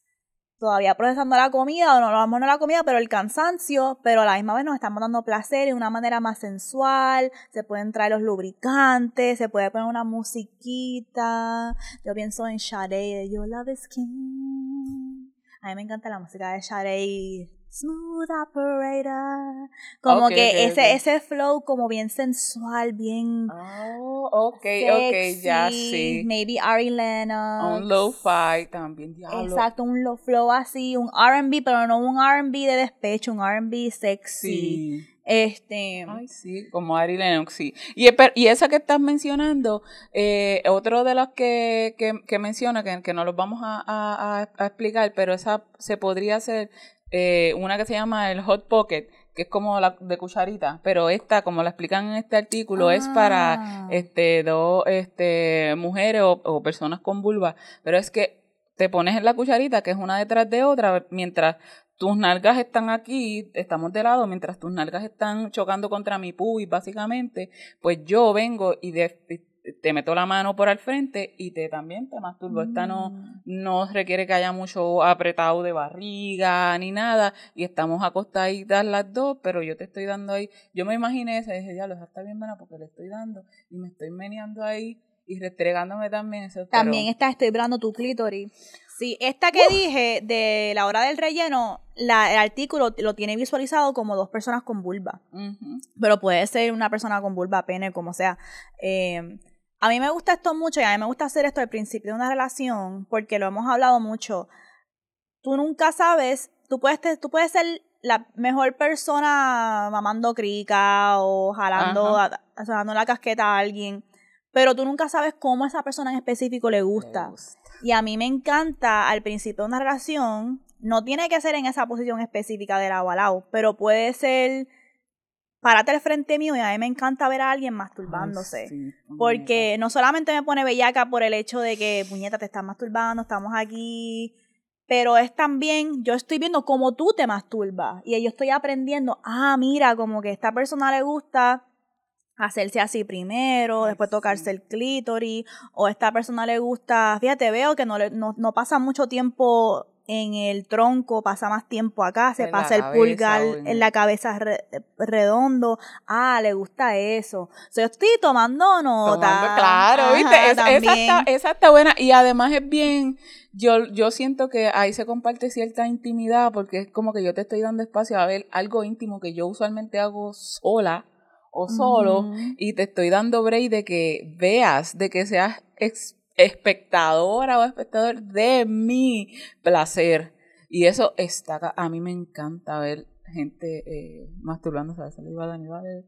Todavía procesando la comida, o no, no, no la comida, pero el cansancio, pero a la misma vez nos estamos dando placer de una manera más sensual, se pueden traer los lubricantes, se puede poner una musiquita, yo pienso en Sade, Your Love Is King, a mí me encanta la música de Sade, Smooth Operator. Como okay, que okay, ese okay. ese flow como bien sensual, bien oh, okay, sexy, okay, ya sí. Maybe Ari Lennox. Un lo-fi también, diablo. Exacto, un lo flow así, un R and B, pero no un R and B de despecho, un R and B sexy. Sí. Este, ay sí, como Ari Lennox, sí. Y, y esa que estás mencionando, eh, otro de los que, que, que menciona, que, que no los vamos a, a, a explicar, pero esa se podría hacer eh, una que se llama el Hot Pocket, que es como la de cucharita, pero esta, como la explican en este artículo, ah. es para este dos este mujeres o, o personas con vulva, pero es que te pones en la cucharita, que es una detrás de otra, mientras tus nalgas están aquí, estamos de lado, mientras tus nalgas están chocando contra mi pubis, básicamente, pues yo vengo y de, te meto la mano por al frente y te también te masturbo. Mm. Esta no, no requiere que haya mucho apretado de barriga ni nada, y estamos acostaditas las dos, pero yo te estoy dando ahí. Yo me imaginé eso y dije, ya, lo está bien buena porque le estoy dando y me estoy meneando ahí y restregándome también eso. También estás estoy vibrando tu clítoris. Sí, esta que uh. dije de la hora del relleno, la, el artículo lo tiene visualizado como dos personas con vulva. Uh-huh. Pero puede ser una persona con vulva, pene, como sea. Eh, a mí me gusta esto mucho y a mí me gusta hacer esto al principio de una relación porque lo hemos hablado mucho. Tú nunca sabes, tú puedes, te, tú puedes ser la mejor persona mamando crica o jalando, uh-huh. a, a, jalando la casqueta a alguien, pero tú nunca sabes cómo a esa persona en específico le gusta. Y a mí me encanta, al principio de una relación, no tiene que ser en esa posición específica de lado a lado, pero puede ser, párate al frente mío, y a mí me encanta ver a alguien masturbándose. Ay, sí, porque no solamente me pone bellaca por el hecho de que, puñeta, te estás masturbando, estamos aquí, pero es también, yo estoy viendo cómo tú te masturbas, y yo estoy aprendiendo, ah, mira, como que a esta persona le gusta hacerse así primero, ay, después tocarse sí. el clítoris, o a esta persona le gusta, fíjate, veo que no, le, no, no pasa mucho tiempo en el tronco, pasa más tiempo acá, se en pasa el cabeza, pulgar en el... la cabeza re, redondo, ah, le gusta eso. O sea, yo estoy tomando nota. Tomando, claro, ajá, viste, es, esa, está, esa está buena, y además es bien... Yo, yo siento que ahí se comparte cierta intimidad, porque es como que yo te estoy dando espacio a ver algo íntimo que yo usualmente hago sola, o solo, uh-huh. y te estoy dando break de que veas, de que seas ex- espectadora o espectador de mi placer. Y eso está acá. A mí me encanta ver gente eh, masturbándose. A veces le digo a Dani, vale,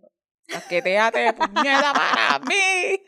casqueteate, puñeta para mí,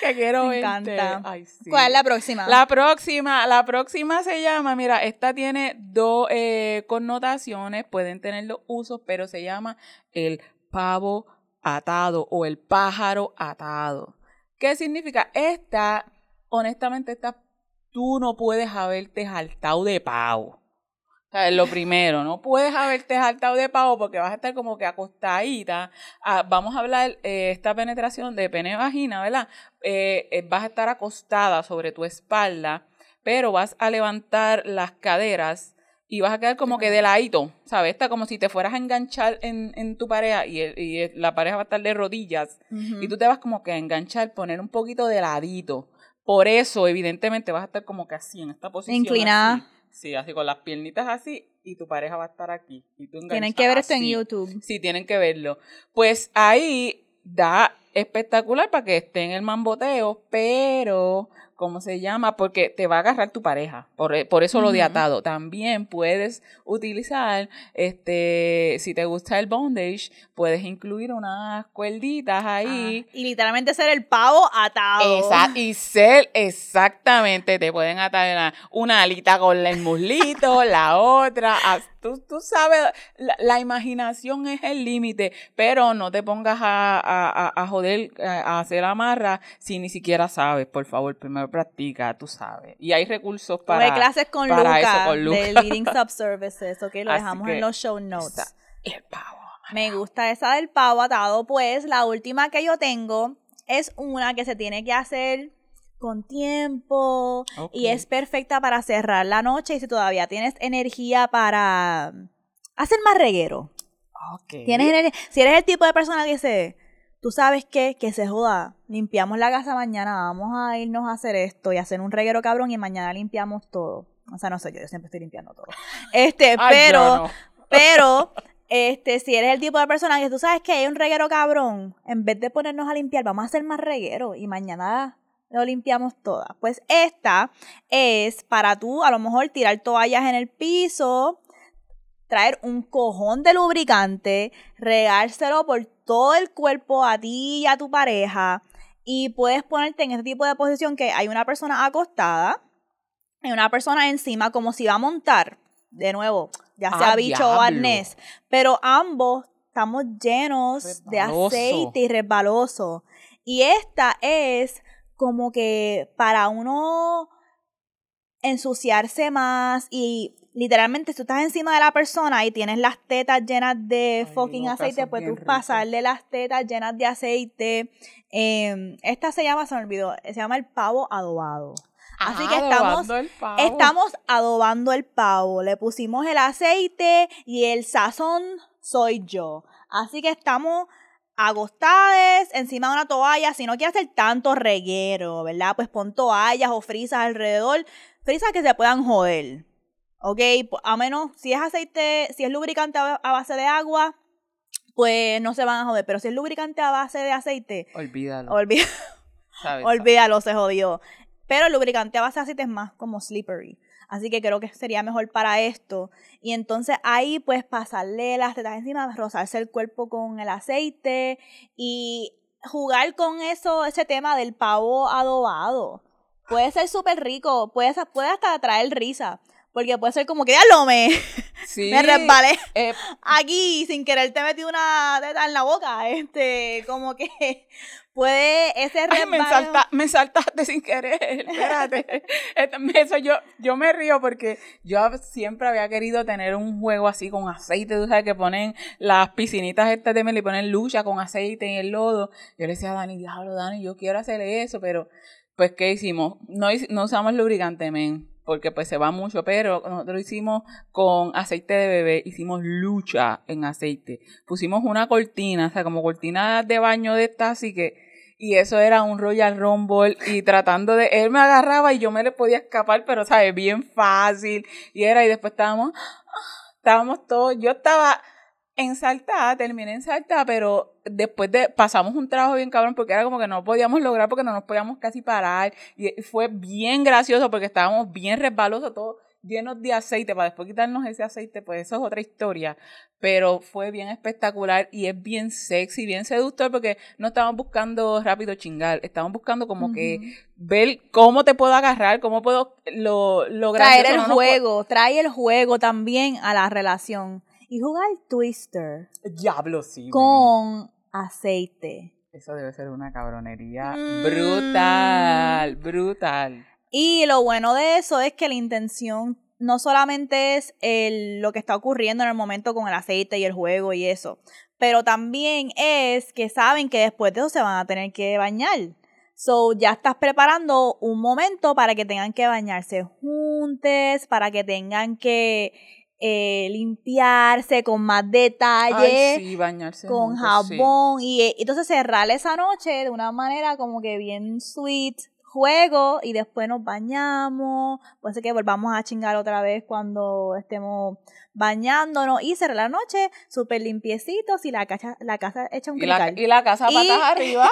que quiero verte. Me encanta. Ay, sí. ¿Cuál es la próxima? La próxima, la próxima se llama, mira, esta tiene dos eh, connotaciones, pueden tener los usos, pero se llama el pavo atado o el pájaro atado. ¿Qué significa? Esta, honestamente, esta, tú no puedes haberte jaltado de pavo. O sea, es lo primero, no puedes haberte jaltado de pavo porque vas a estar como que acostadita. Ah, vamos a hablar eh, esta penetración de pene-vagina, ¿verdad? Eh, eh, vas a estar acostada sobre tu espalda, pero vas a levantar las caderas y vas a quedar como que de ladito, ¿sabes? Está como si te fueras a enganchar en, en tu pareja y, y la pareja va a estar de rodillas, uh-huh. y tú te vas como que a enganchar, poner un poquito de ladito. Por eso, evidentemente, vas a estar como que así, en esta posición. Inclinada. Así. Sí, así con las piernitas así, y tu pareja va a estar aquí. Y tú enganchas, tienen que ver esto en YouTube. Sí, tienen que verlo. Pues ahí da espectacular para que esté en el mamboteo, pero... ¿Cómo se llama? Porque te va a agarrar tu pareja. Por, por eso lo de atado. También puedes utilizar, este, si te gusta el bondage, puedes incluir unas cuerditas ahí. Ah, y literalmente ser el pavo atado. Exact, y ser, exactamente, te pueden atar una, una alita con el muslito, la otra. Tú, tú sabes, la, la imaginación es el límite, pero no te pongas a, a, a joder, a hacer amarra si ni siquiera sabes, por favor, primero. Practica, tú sabes. Y hay recursos para, hay clases con para Luca, eso con Luca. De Leading Subservices, ok, lo así dejamos en los show notes. El pavo. Me gusta esa del pavo atado, pues la última que yo tengo es una que se tiene que hacer con tiempo, okay. y es perfecta para cerrar la noche y si todavía tienes energía para hacer más reguero. Okay. Tienes energía. Si eres el tipo de persona que se... Tú sabes qué, que se joda, limpiamos la casa mañana, vamos a irnos a hacer esto y hacer un reguero cabrón y mañana limpiamos todo. O sea, no sé, yo, yo siempre estoy limpiando todo. Este, Ay, pero, no. Pero este, si eres el tipo de persona que tú sabes que hay un reguero cabrón, en vez de ponernos a limpiar, vamos a hacer más reguero y mañana lo limpiamos todas. Pues esta es para tú, a lo mejor, tirar toallas en el piso, traer un cojón de lubricante, regárselo por todo el cuerpo a ti y a tu pareja, y puedes ponerte en este tipo de posición que hay una persona acostada, hay una persona encima como si va a montar, de nuevo, ya sea ah, bicho diablo. o arnés, pero ambos estamos llenos resbaloso. de aceite y resbaloso. Y esta es como que para uno ensuciarse más y... Literalmente, si tú estás encima de la persona y tienes las tetas llenas de fucking Ay, aceite, pues tú pasarle rico. las tetas llenas de aceite. Eh, esta se llama, se me olvidó, se llama el pavo adobado. Ah, Así que estamos, estamos adobando el pavo. Le pusimos el aceite y el sazón soy yo. Así que estamos agostadas encima de una toalla. Si no quieres hacer tanto reguero, ¿verdad? Pues pon toallas o frisas alrededor. Frisas que se puedan joder. Ok, a menos, si es aceite, si es lubricante a, a base de agua, pues no se van a joder. Pero si es lubricante a base de aceite... Olvídalo. Olví- ¿Sabes? Olvídalo, se jodió. Pero el lubricante a base de aceite es más como slippery. Así que creo que sería mejor para esto. Y entonces ahí, pues, pasarle las tetas encima, rozarse el cuerpo con el aceite y jugar con eso, ese tema del pavo adobado. Puede ser súper rico, puede, puede hasta traer risa. Porque puede ser como que, diablo, me, sí, me resbalé eh, aquí sin querer te metí una teta en la boca. Este, como que puede ese resbalón. Me, salta, me saltaste sin querer, espérate. Eso yo, yo me río porque yo siempre había querido tener un juego así con aceite. Tú sabes que ponen las piscinitas estas de me le ponen lucha con aceite en el lodo. Yo le decía a Dani, diablo, Dani, yo quiero hacerle eso, pero pues, ¿qué hicimos? No, no usamos lubricante, men. Porque pues se va mucho, pero nosotros hicimos con aceite de bebé, hicimos lucha en aceite. Pusimos una cortina, o sea, como cortina de baño de esta, así que... Y eso era un Royal Rumble, y tratando de... Él me agarraba y yo me le podía escapar, pero, ¿sabes? Bien fácil. Y era, y después estábamos... Estábamos todos... Yo estaba ensaltada, terminé ensaltada, pero... Después de, pasamos un trabajo bien cabrón porque era como que no podíamos lograr porque no nos podíamos casi parar y fue bien gracioso porque estábamos bien resbalosos todos llenos de aceite, para después quitarnos ese aceite, pues eso es otra historia, pero fue bien espectacular y es bien sexy, bien seductor porque no estábamos buscando rápido chingar, estábamos buscando como uh-huh. que ver cómo te puedo agarrar, cómo puedo lo, lograr. Traer el no juego, po- trae el juego también a la relación y jugar al Twister. Diablo, sí. Con... aceite. Eso debe ser una cabronería mm. brutal, brutal. Y lo bueno de eso es que la intención no solamente es el, lo que está ocurriendo en el momento con el aceite y el juego y eso, pero también es que saben que después de eso se van a tener que bañar. So, ya estás preparando un momento para que tengan que bañarse juntos, para que tengan que... Eh, limpiarse con más detalle, sí, bañarse con juntos, jabón, sí. y, y entonces cerrar esa noche de una manera como que bien sweet, juego, y después nos bañamos, puede ser que volvamos a chingar otra vez cuando estemos bañándonos, y cerrar la noche súper limpiecitos, y la casa, la casa echa un cristal. Y la casa patas y, arriba.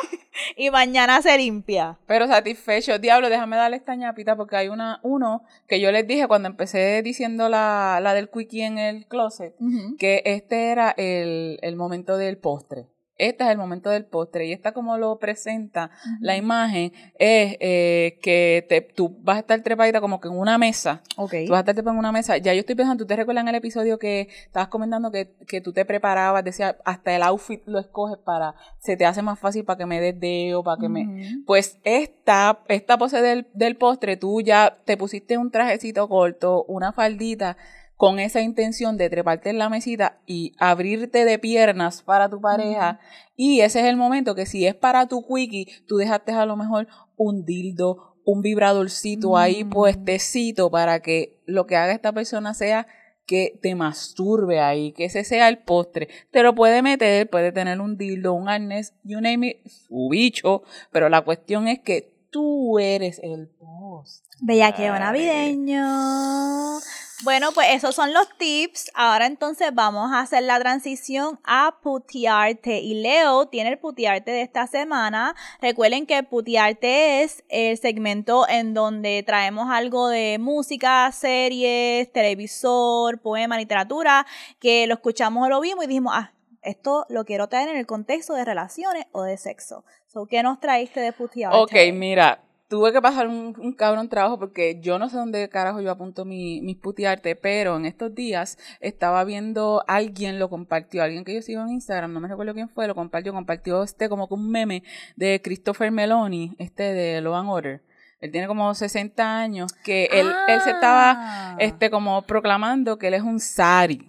Y mañana se limpia. Pero satisfecho. Diablo, déjame darle esta ñapita porque hay una uno que yo les dije cuando empecé diciendo la, la del quickie en el closet, uh-huh. que este era el, el momento del postre. Este es el momento del postre y esta como lo presenta uh-huh. la imagen es eh, que te, tú vas a estar trepadita como que en una mesa. Okay. Tú vas a estar trepada en una mesa. Ya yo estoy pensando, ¿tú te recuerdas en el episodio que estabas comentando que, que tú te preparabas, decías, hasta el outfit lo escoges para, se te hace más fácil para que me des deo, para que uh-huh. me... Pues esta, esta pose del, del postre, tú ya te pusiste un trajecito corto, una faldita, con esa intención de treparte en la mesita y abrirte de piernas para tu pareja. Uh-huh. Y ese es el momento que si es para tu quickie, tú dejaste a lo mejor un dildo, un vibradorcito uh-huh. ahí puestecito para que lo que haga esta persona sea que te masturbe ahí, que ese sea el postre. Te lo puede meter, puede tener un dildo, un arnés, you name it, su bicho, pero la cuestión es que tú eres el postre. Bellaqueo navideño. Bueno, pues esos son los tips. Ahora entonces vamos a hacer la transición a putearte. Y Leo tiene el putearte de esta semana. Recuerden que putearte es el segmento en donde traemos algo de música, series, televisor, poema, literatura, que lo escuchamos o lo vimos y dijimos, ah, esto lo quiero traer en el contexto de relaciones o de sexo. So, ¿qué nos traíste de putearte? Ok, mira. Tuve que pasar un, un cabrón trabajo porque yo no sé dónde carajo yo apunto mi, mis putearte, pero en estos días estaba viendo, alguien lo compartió, alguien que yo sigo en Instagram, no me recuerdo quién fue, lo compartió, compartió este como que un meme de Christopher Meloni, este de Law and Order. Él tiene como sesenta años, que ah. él, él se estaba este como proclamando que él es un Sari.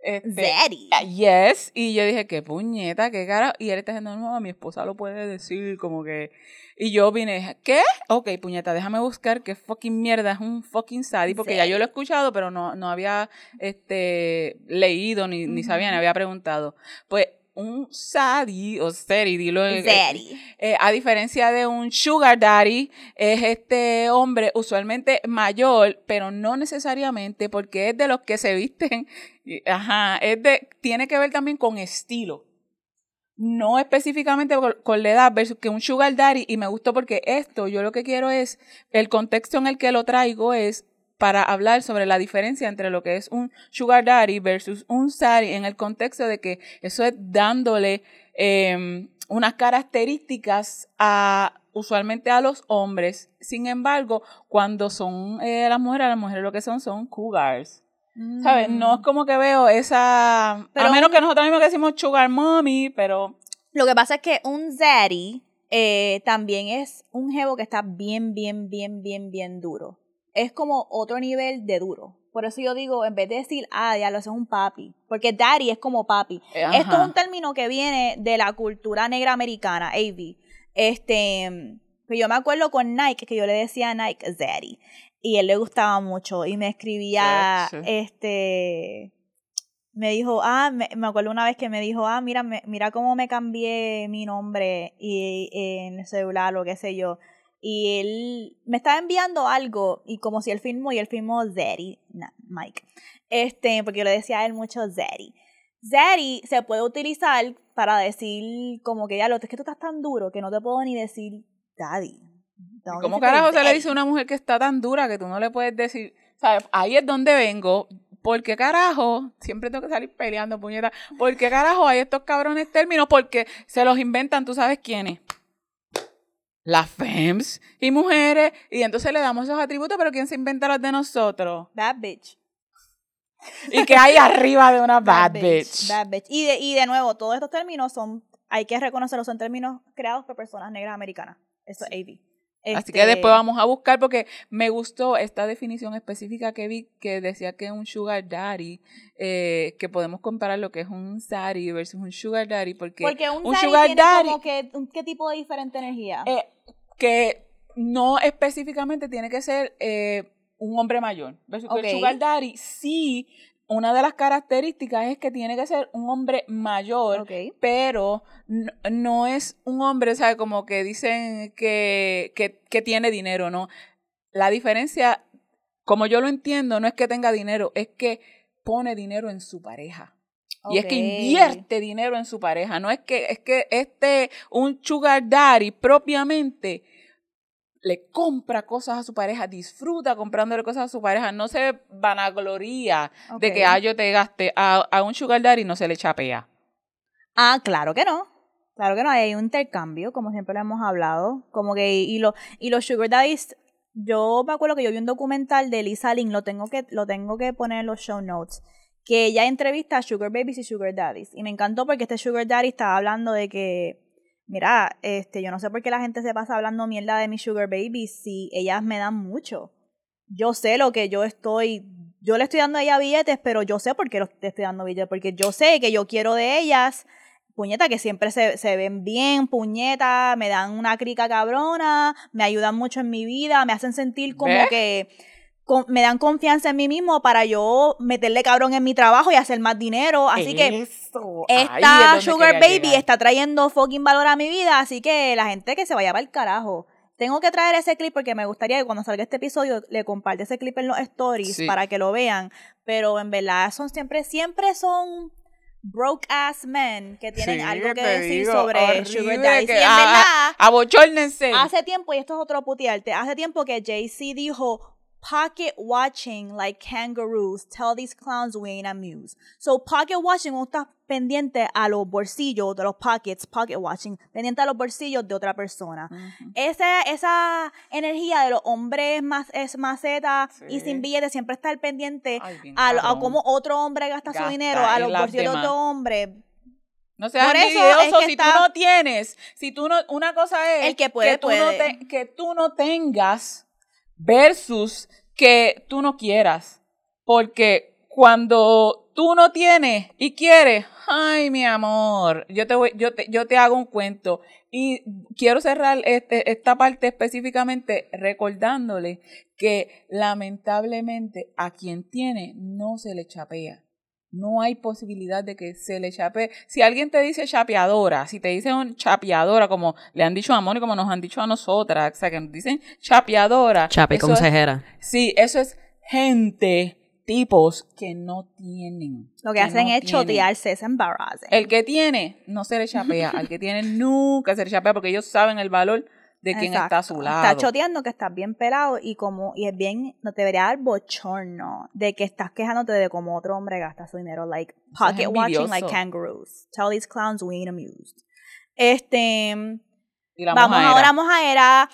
Este, yes, y yo dije, qué puñeta, qué cara, y él está diciendo, no, mi esposa lo puede decir, como que, y yo vine, ¿qué? Ok, puñeta, déjame buscar qué fucking mierda es un fucking Sade, porque ¿serio? Ya yo lo he escuchado, pero no, no había este leído, ni, uh-huh. ni sabía, ni había preguntado, pues, un Sadi o Seri, dilo. Eh, eh, a diferencia de un Sugar Daddy, es este hombre usualmente mayor, pero no necesariamente, porque es de los que se visten. Ajá, es de, tiene que ver también con estilo. No específicamente con, con la edad, versus que un Sugar Daddy, y me gustó porque esto, yo lo que quiero es, el contexto en el que lo traigo es, para hablar sobre la diferencia entre lo que es un Sugar Daddy versus un Sari, en el contexto de que eso es dándole eh, unas características a, usualmente a los hombres. Sin embargo, cuando son eh, las mujeres, las mujeres lo que son son cougars. Mm. ¿Sabes? No es como que veo esa... Pero, a menos que nosotros mismos que decimos Sugar Mommy, pero... Lo que pasa es que un Daddy eh, también es un jevo que está bien, bien, bien, bien, bien duro. Es como otro nivel de duro. Por eso yo digo, en vez de decir, ah, ya lo es un papi, porque daddy es como papi. Ajá. Esto es un término que viene de la cultura negra americana, A B. Este, yo me acuerdo con Nike, que yo le decía a Nike, daddy. Y él le gustaba mucho. Y me escribía, sí, sí. este... Me dijo, ah, me, me acuerdo una vez que me dijo, ah, mira, me, mira cómo me cambié mi nombre y, y, en el celular o qué sé yo. Y él me estaba enviando algo, y como si él firmó, y él firmó Zeri, nah, Mike, este, porque yo le decía a él mucho Zeri. Zeri se puede utilizar para decir, como que ya, lo es que tú estás tan duro que no te puedo ni decir daddy. Entonces, ¿cómo carajo se le dice a una mujer que está tan dura que tú no le puedes decir? ¿Sabes? Ahí es donde vengo. ¿Por qué carajo? Siempre tengo que salir peleando, puñeta. ¿Por qué carajo hay estos cabrones términos? Porque se los inventan, tú sabes quiénes. Las femmes y mujeres, y entonces le damos esos atributos, pero ¿quién se inventa los de nosotros? Bad bitch. ¿Y qué hay arriba de una bad, bad bitch? bitch? Bad bitch. Y de, y de nuevo, todos estos términos son, hay que reconocerlos, son términos creados por personas negras americanas. Eso es A B. Este... Así que después vamos a buscar, porque me gustó esta definición específica que vi, que decía que un sugar daddy, eh, que podemos comparar lo que es un Sari versus un sugar daddy, porque, porque un, un Sari sugar tiene daddy, como que, ¿qué tipo de diferente energía? Eh, que no específicamente tiene que ser eh, un hombre mayor. Versus okay. que el sugar daddy sí, una de las características es que tiene que ser un hombre mayor, okay. pero no, no es un hombre, ¿sabes? Como que dicen que, que, que tiene dinero, ¿no? La diferencia, como yo lo entiendo, no es que tenga dinero, es que pone dinero en su pareja. Okay. Y es que invierte dinero en su pareja. No es que, es que este, un sugar daddy propiamente... le compra cosas a su pareja, disfruta comprándole cosas a su pareja, no se vanagloria okay. de que ah, yo te gaste a, a un sugar daddy, no se le chapea. Ah, claro que no. Claro que no, hay un intercambio, como siempre lo hemos hablado, como que y los y los sugar daddies, yo me acuerdo que yo vi un documental de Lisa Ling, lo tengo que lo tengo que poner en los show notes, que ella entrevista a sugar babies y sugar daddies, y me encantó porque este sugar daddy estaba hablando de que mira, este, yo no sé por qué la gente se pasa hablando mierda de mi sugar baby si ellas me dan mucho. Yo sé lo que yo estoy, yo le estoy dando a ellas billetes, pero yo sé por qué le estoy dando billetes, porque yo sé que yo quiero de ellas, puñeta, que siempre se, se ven bien, puñeta, me dan una crica cabrona, me ayudan mucho en mi vida, me hacen sentir como ¿ves? Que... me dan confianza en mí mismo para yo meterle cabrón en mi trabajo y hacer más dinero. Así eso, que esta es sugar baby llegar. Está trayendo fucking valor a mi vida, así que la gente que se vaya para el carajo. Tengo que traer ese clip porque me gustaría que cuando salga este episodio le comparte ese clip en los stories, sí, para que lo vean. Pero en verdad son siempre, siempre son broke ass men que tienen, sí, algo que decir, digo, sobre Sugar Daddy. Que, sí, en a, verdad, abochórnense. Hace tiempo, y esto es otro putearte, hace tiempo que Jay-Z dijo, pocket watching like kangaroos, tell these clowns we ain't amused. So pocket watching, uno está pendiente a los bolsillos de los pockets, pocket watching, pendiente a los bolsillos de otra persona. Uh-huh. Esa, esa energía de los hombres más es maceta, sí, y sin billetes, siempre está el pendiente, ay, a, a cómo otro hombre gasta, gasta su dinero, a los bolsillos de otro hombre. No seas envidioso, es que si está... tú no tienes, si tú no, una cosa es el que, puede, que, tú puede. No te, que tú no tengas versus que tú no quieras, porque cuando tú no tienes y quieres, ay, mi amor, yo te voy, yo te, yo te hago un cuento, y quiero cerrar este, esta parte específicamente recordándole que lamentablemente a quien tiene no se le chapea. No hay posibilidad de que se le chapee. Si alguien te dice chapeadora, si te dicen chapeadora, como le han dicho a Mónica, como nos han dicho a nosotras, o sea, que nos dicen chapeadora. Chape, consejera. Es, sí, eso es gente, tipos que no tienen. Lo que, que hacen no es chotearse, es embarazarse. El que tiene, no se le chapea. Al que tiene, nunca se le chapea, porque ellos saben el valor de quien, exacto, está a su lado. Está choteando que estás bien pelado y como y es bien, no te debería dar bochorno de que estás quejándote de cómo otro hombre gasta su dinero, like pocket watching like kangaroos, tell these clowns we ain't amused. Este, vamos mojadera. Ahora mojadera.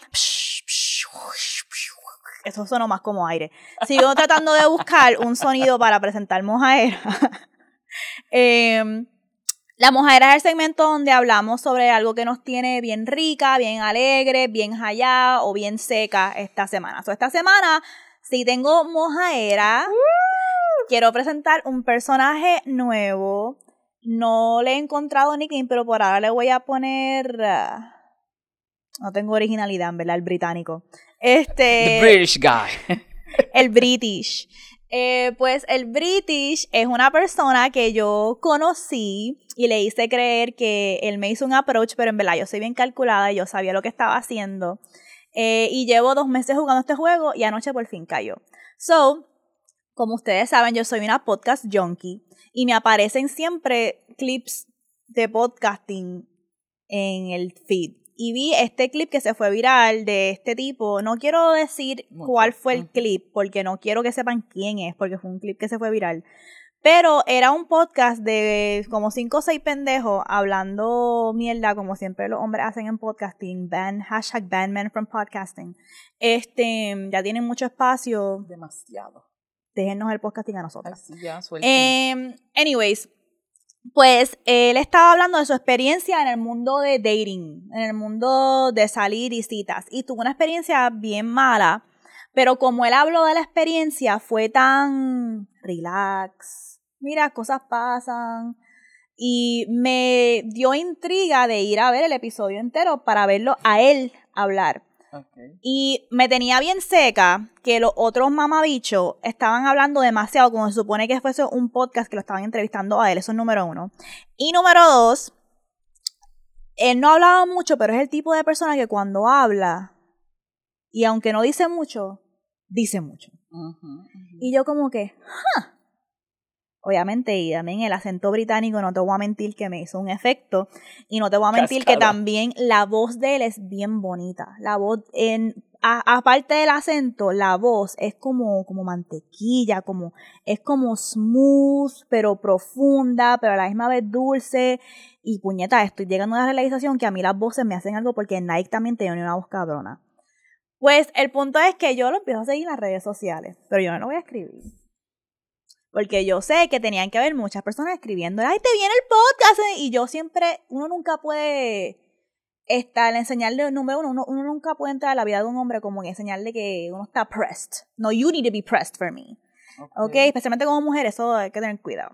Eso sonó más como aire. Sigo tratando de buscar un sonido para presentar mojadera. eh, La mojadera es el segmento donde hablamos sobre algo que nos tiene bien rica, bien alegre, bien jayá o bien seca esta semana. So, esta semana, si tengo mojadera, ¡woo!, quiero presentar un personaje nuevo. No le he encontrado nickname, pero por ahora le voy a poner... Uh, no tengo originalidad, ¿verdad? El británico. Este, the British guy. El British. Eh, pues el British es una persona que yo conocí y le hice creer que él me hizo un approach, pero en verdad yo soy bien calculada y yo sabía lo que estaba haciendo. Eh, y llevo dos meses jugando este juego y anoche por fin cayó. So, como ustedes saben, yo soy una podcast junkie y me aparecen siempre clips de podcasting en el feed. Y vi este clip que se fue viral de este tipo. No quiero decir cuál fue el clip, porque no quiero que sepan quién es, porque fue un clip que se fue viral. Pero era un podcast de como cinco o seis pendejos hablando mierda, como siempre los hombres hacen en podcasting. Ban, hashtag ban men from podcasting. Este, ya tienen mucho espacio. Demasiado. Déjennos el podcasting a nosotros. Ay, sí, ya, suelten. Eh, anyways. Pues él estaba hablando de su experiencia en el mundo de dating, en el mundo de salir y citas, y tuvo una experiencia bien mala, pero como él habló de la experiencia fue tan relax, mira, cosas pasan, y me dio intriga de ir a ver el episodio entero para verlo a él hablar. Okay. Y me tenía bien seca que los otros mamabichos estaban hablando demasiado, como se supone que fuese un podcast que lo estaban entrevistando a él. Eso es número uno. Y número dos, él no hablaba mucho, pero es el tipo de persona que cuando habla, y aunque no dice mucho, dice mucho. Uh-huh, uh-huh. Y yo como que, huh. Obviamente, y también el acento británico, no te voy a mentir que me hizo un efecto, y no te voy a mentir Cascada. Que también la voz de él es bien bonita. La voz, en, a, aparte del acento, la voz es como, como mantequilla, como, es como smooth, pero profunda, pero a la misma vez dulce. Y puñeta, estoy llegando a una realización que a mí las voces me hacen algo porque Nike también tiene una voz cabrona. Pues el punto es que yo lo empiezo a seguir en las redes sociales, pero yo no lo voy a escribir. Porque yo sé que tenían que haber muchas personas escribiendo, ¡ay, te viene el podcast! Y yo siempre, uno nunca puede estar, enseñarle el número uno, uno, uno nunca puede entrar a la vida de un hombre como en enseñarle que uno está pressed. No, you need to be pressed for me. Ok, okay, especialmente como mujer, eso hay que tener cuidado.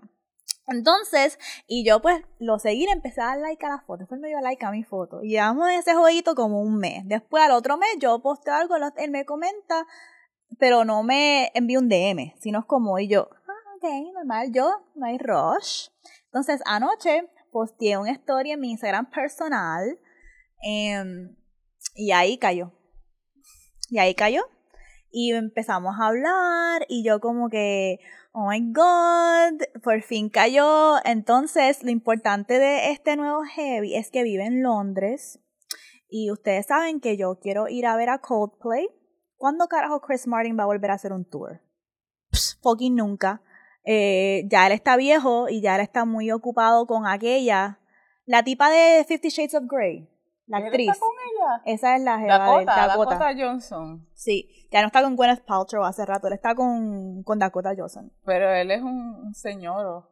Entonces, y yo pues lo seguí, empecé a dar like a las fotos, después me dio like a mi foto. Y llevamos en ese jueguito como un mes. Después al otro mes yo posteo algo, él me comenta, pero no me envía un D M, sino es como, y yo... Okay, normal, yo, no hay rush. Entonces, anoche posteé una story en mi Instagram personal eh, y ahí cayó. y ahí cayó. Y empezamos a hablar y yo como que, oh my God, por fin cayó. Entonces, lo importante de este nuevo heavy es que vive en Londres. Y ustedes saben que yo quiero ir a ver a Coldplay. ¿Cuándo carajo Chris Martin va a volver a hacer un tour? Pss, fucking nunca. Eh, ya él está viejo y ya él está muy ocupado con aquella. La tipa de Fifty Shades of Grey. La actriz. ¿Está con ella? Esa es la jeva Dakota, de Dakota. Dakota Johnson. Sí, ya no está con Gwyneth Paltrow hace rato, él está con, con Dakota Johnson. Pero él es un, un señor.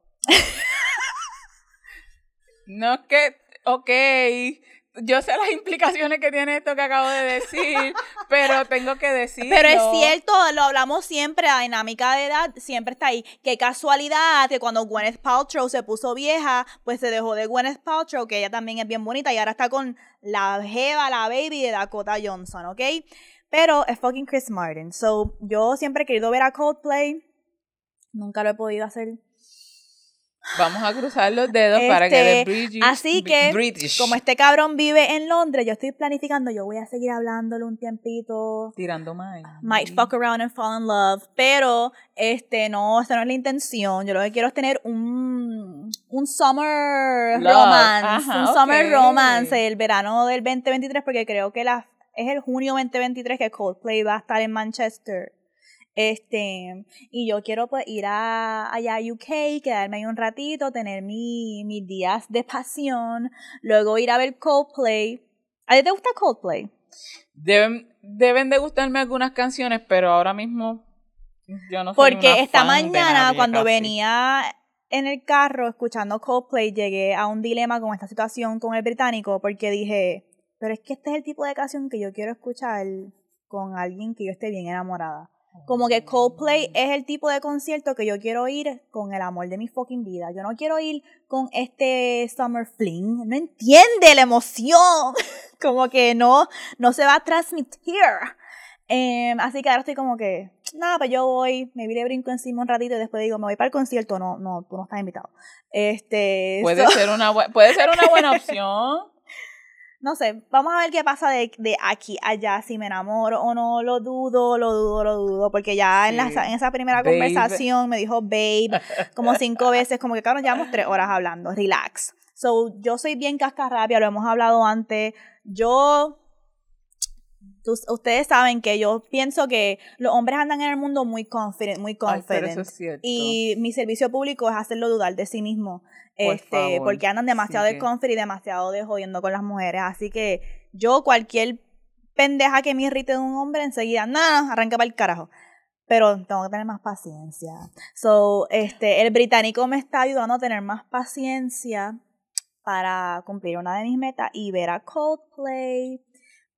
No es que, okay, yo sé las implicaciones que tiene esto que acabo de decir, pero tengo que decirlo. Pero es cierto, lo hablamos siempre, la dinámica de edad siempre está ahí. Qué casualidad que cuando Gwyneth Paltrow se puso vieja, pues se dejó de Gwyneth Paltrow, que ella también es bien bonita, y ahora está con la jeva, la baby de Dakota Johnson, ¿ok? Pero es fucking Chris Martin. So, yo siempre he querido ver a Coldplay. Nunca lo he podido hacer. Vamos a cruzar los dedos este, para que de British. Así que, British. Como este cabrón vive en Londres, yo estoy planificando, yo voy a seguir hablándole un tiempito. Tirando mind. Might fuck around and fall in love. Pero, este, no, esa no es la intención. Yo lo que quiero es tener un, un summer love. Romance. Ajá, un okay. Summer romance, el verano del veinte veintitrés, porque creo que la, es el junio veinte veintitrés que Coldplay va a estar en Manchester. Este, y yo quiero pues ir a, allá a U K, quedarme ahí un ratito, tener mi, mis días de pasión, luego ir a ver Coldplay. ¿A ti te gusta Coldplay? Deben, deben de gustarme algunas canciones, pero ahora mismo yo no soy. Porque esta mañana cuando casi. Venía en el carro escuchando Coldplay llegué a un dilema con esta situación con el británico porque dije, pero es que este es el tipo de canción que yo quiero escuchar con alguien que yo esté bien enamorada. Como que Coldplay es el tipo de concierto que yo quiero ir con el amor de mi fucking vida. Yo no quiero ir con este summer fling. No entiende la emoción. Como que no, no se va a transmitir. Eh, así que ahora estoy como que, nada, pues yo voy, me vire brinco encima un ratito y después digo, me voy para el concierto. No, no, tú no estás invitado. Este, puede, so. ser una bu- puede ser una buena opción. No sé, vamos a ver qué pasa de, de aquí a allá, si me enamoro o no, lo dudo, lo dudo, lo dudo, porque ya sí. en, la, en esa primera babe. Conversación me dijo babe como cinco veces, como que cabrón, llevamos tres horas hablando, relax. So, yo soy bien cascarrabia, lo hemos hablado antes, yo, ustedes saben que yo pienso que los hombres andan en el mundo muy confident, muy confident. Ay, pero eso es cierto. Y mi servicio público es hacerlo dudar de sí mismo. Este, por favor, porque andan demasiado sí, de comfort y demasiado de jodiendo con las mujeres. Así que yo cualquier pendeja que me irrite de un hombre, enseguida, nada, no, arranca para el carajo. Pero tengo que tener más paciencia. So, este, el británico me está ayudando a tener más paciencia para cumplir una de mis metas y ver a Coldplay.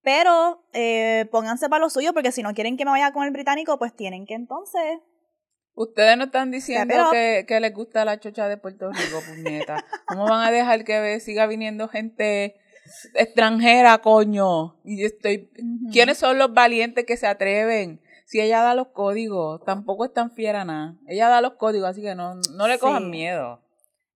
Pero eh, pónganse para lo suyo, porque si no quieren que me vaya con el británico, pues tienen que entonces... Ustedes no están diciendo sí, que, que les gusta la chocha de Puerto Rico, puñeta. ¿Cómo van a dejar que siga viniendo gente extranjera, coño? Y yo estoy, uh-huh. ¿Quiénes son los valientes que se atreven? Si ella da los códigos, tampoco es tan fiera nada. Ella da los códigos, así que no, no le cojan sí. miedo.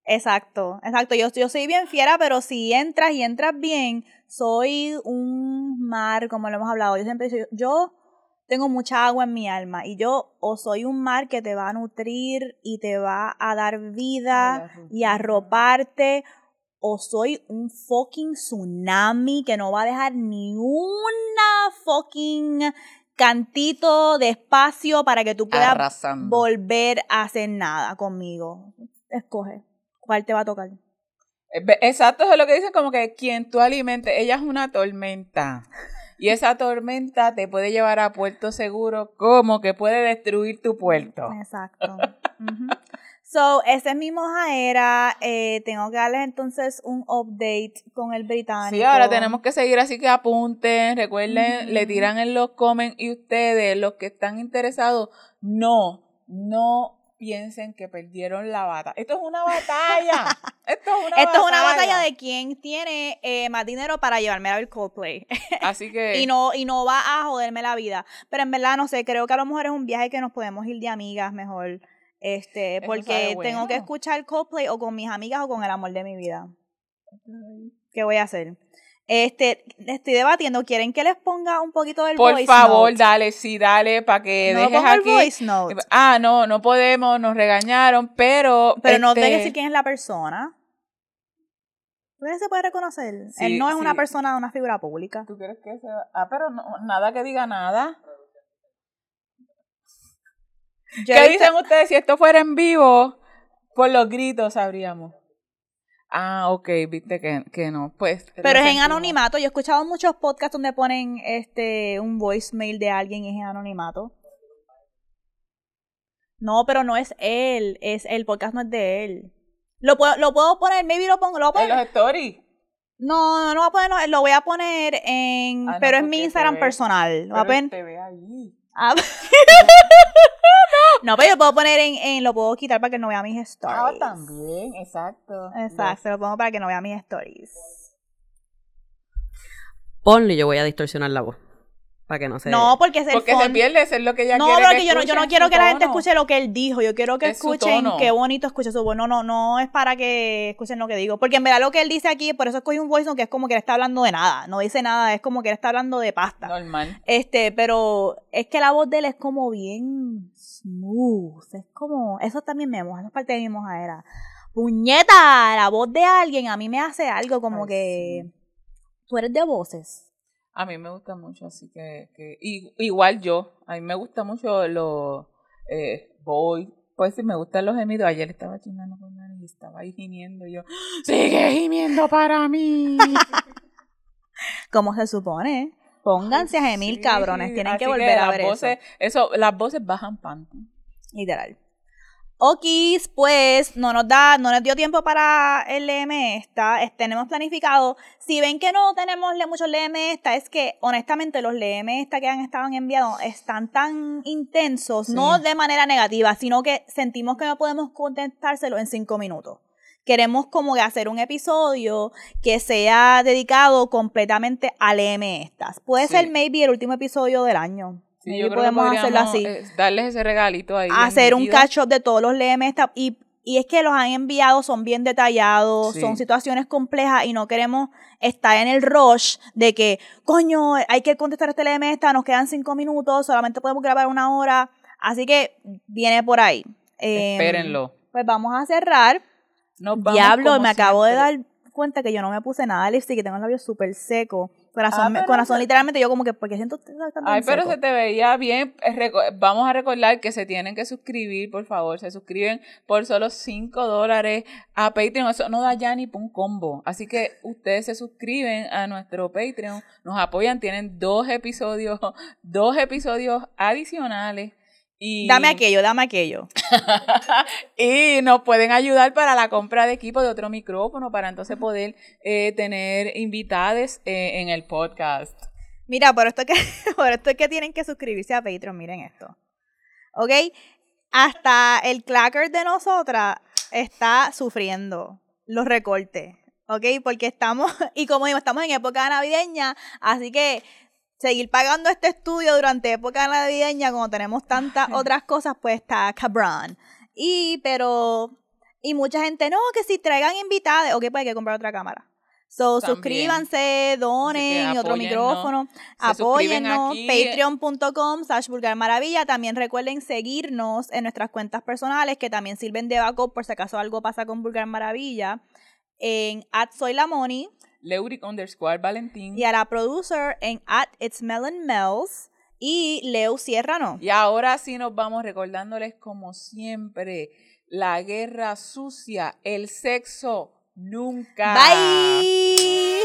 Exacto, exacto. Yo, yo soy bien fiera, pero si entras y entras bien, soy un mar, como lo hemos hablado. Yo siempre digo, yo... Tengo mucha agua en mi alma y yo o soy un mar que te va a nutrir y te va a dar vida y a arroparte o soy un fucking tsunami que no va a dejar ni una fucking cantito de espacio para que tú puedas Arrasando. Volver a hacer nada conmigo. Escoge cuál te va a tocar. Exacto, es lo que dicen como que quien tú alimentes, ella es una tormenta. Y esa tormenta te puede llevar a puerto seguro, como que puede destruir tu puerto. Exacto. Uh-huh. So, esa es mi mojaera. Eh, tengo que darles entonces un update con el británico. Sí, ahora tenemos que seguir, así que apunten, recuerden, uh-huh. Le tiran en los comments. Y ustedes, los que están interesados, no, no piensen que perdieron la batalla. Esto es una batalla. Esto es una, Esto batalla. Es una batalla de quién tiene eh, más dinero para llevarme a ver Coldplay. Así que... y, no, y no va a joderme la vida. Pero en verdad, no sé, creo que a lo mejor es un viaje que nos podemos ir de amigas mejor. Este, Eso porque bueno. Tengo que escuchar Coldplay o con mis amigas o con el amor de mi vida. Okay. ¿Qué voy a hacer? Este, estoy debatiendo, ¿quieren que les ponga un poquito del Por voice favor, note? Por favor, dale, sí, dale, para que no dejes aquí. No voice note. Ah, no, no podemos, nos regañaron, pero... Pero este... no tengo que decir quién es la persona. ¿Tú crees que se puede reconocer? Sí, él no es sí. una persona, una figura pública. ¿Tú crees que se va? Ah, pero no, nada que diga nada. Yo ¿Qué dicen t- ustedes? Si esto fuera en vivo, por los gritos sabríamos. Ah, ok, viste que, que no, pues. Pero es en anonimato. Yo he escuchado muchos podcasts donde ponen este un voicemail de alguien y es en anonimato. No, pero no es él, es el podcast no es de él. Lo puedo, lo puedo poner, maybe lo pongo, lo pongo. ¿En los stories? No, no, no voy a poner, lo voy a poner en, ah, no, pero es mi Instagram personal. Lo pero te ve allí. Ah, no, pero yo puedo poner en, en, lo puedo quitar para que no vea mis stories. Ah, también, exacto. Exacto, yes. Lo pongo para que no vea mis stories. Ponlo y yo voy a distorsionar la voz. Para que no se... No, porque es el Porque font. Se pierde, eso es lo que ella no, quiere que escuchen. No, porque yo no quiero que la gente escuche lo que él dijo. Yo quiero que es escuchen qué bonito escucha su voz. No, no, no es para que escuchen lo que digo. Porque en verdad lo que él dice aquí, por eso escogí un voice note que es como que él está hablando de nada. No dice nada, es como que él está hablando de pasta. Normal. Este, pero es que la voz de él es como bien smooth. Es como... Eso también me moja, eso es parte de mi mojadera. ¡Puñeta! La voz de alguien a mí me hace algo como Ay, que... Sí. Tú eres de voces. A mí me gusta mucho, así que, que y, igual yo, a mí me gusta mucho los eh, voy, pues si me gustan los gemidos, ayer estaba chingando con Dani y estaba ahí gimiendo y yo, sigue gimiendo para mí. Como se supone, pónganse a gemir, sí, cabrones, tienen así que volver que a ver voces, eso. eso. Las voces bajan panty. Literal. Okis, pues no nos da, no nos dio tiempo para el L M esta, es, tenemos planificado, si ven que no tenemos muchos L M esta, es que honestamente los L M esta que han estado enviados están tan intensos, sí. No de manera negativa, sino que sentimos que no podemos contestárselo en cinco minutos. Queremos como que hacer un episodio que sea dedicado completamente al L M estas, puede sí. ser maybe el último episodio del año. Sí, yo creo podemos que hacerlo así. Darles ese regalito ahí. Hacer un catch up de todos los L M y, y es que los han enviado, son bien detallados, sí. Son situaciones complejas y no queremos estar en el rush de que, coño, hay que contestar este L M esta, nos quedan cinco minutos, solamente podemos grabar una hora. Así que viene por ahí. Eh, Espérenlo. Pues vamos a cerrar. Nos vamos. Diablo, me siempre. acabo de dar cuenta que yo no me puse nada de lipstick, que tengo el labio súper seco. Corazón, ah, corazón, literalmente yo como que, porque siento tan Ay, seco. Pero se te veía bien. Vamos a recordar que se tienen que suscribir, por favor. Se suscriben por solo cinco dólares a Patreon. Eso no da ya ni por un combo. Así que ustedes se suscriben a nuestro Patreon, nos apoyan, tienen dos episodios, dos episodios adicionales. Y... Dame aquello, dame aquello. Y nos pueden ayudar para la compra de equipo, de otro micrófono, para entonces poder eh, tener invitades eh, en el podcast. Mira, por esto, que, por esto es que tienen que suscribirse a Patreon, miren esto. ¿Ok? Hasta el clacker de nosotras está sufriendo los recortes, ¿ok? Porque estamos, y como digo, estamos en época navideña, así que... Seguir pagando este estudio durante época navideña, cuando tenemos tantas otras cosas, pues está cabrón. Y, pero, y mucha gente, no, que si traigan invitados, ok, pues hay que comprar otra cámara. So, También. suscríbanse, donen, apoyen, otro micrófono, no. apóyennos, patreon.com slash vulgarmaravilla. También recuerden seguirnos en nuestras cuentas personales, que también sirven de backup, por si acaso algo pasa con Vulgar Maravilla, en at soy la moni Leuric underscore Valentín. Y a la producer en at It's Melon Mel's. Y Leo Sierrano. Y ahora sí nos vamos recordándoles, como siempre, la guerra sucia, el sexo nunca. Bye.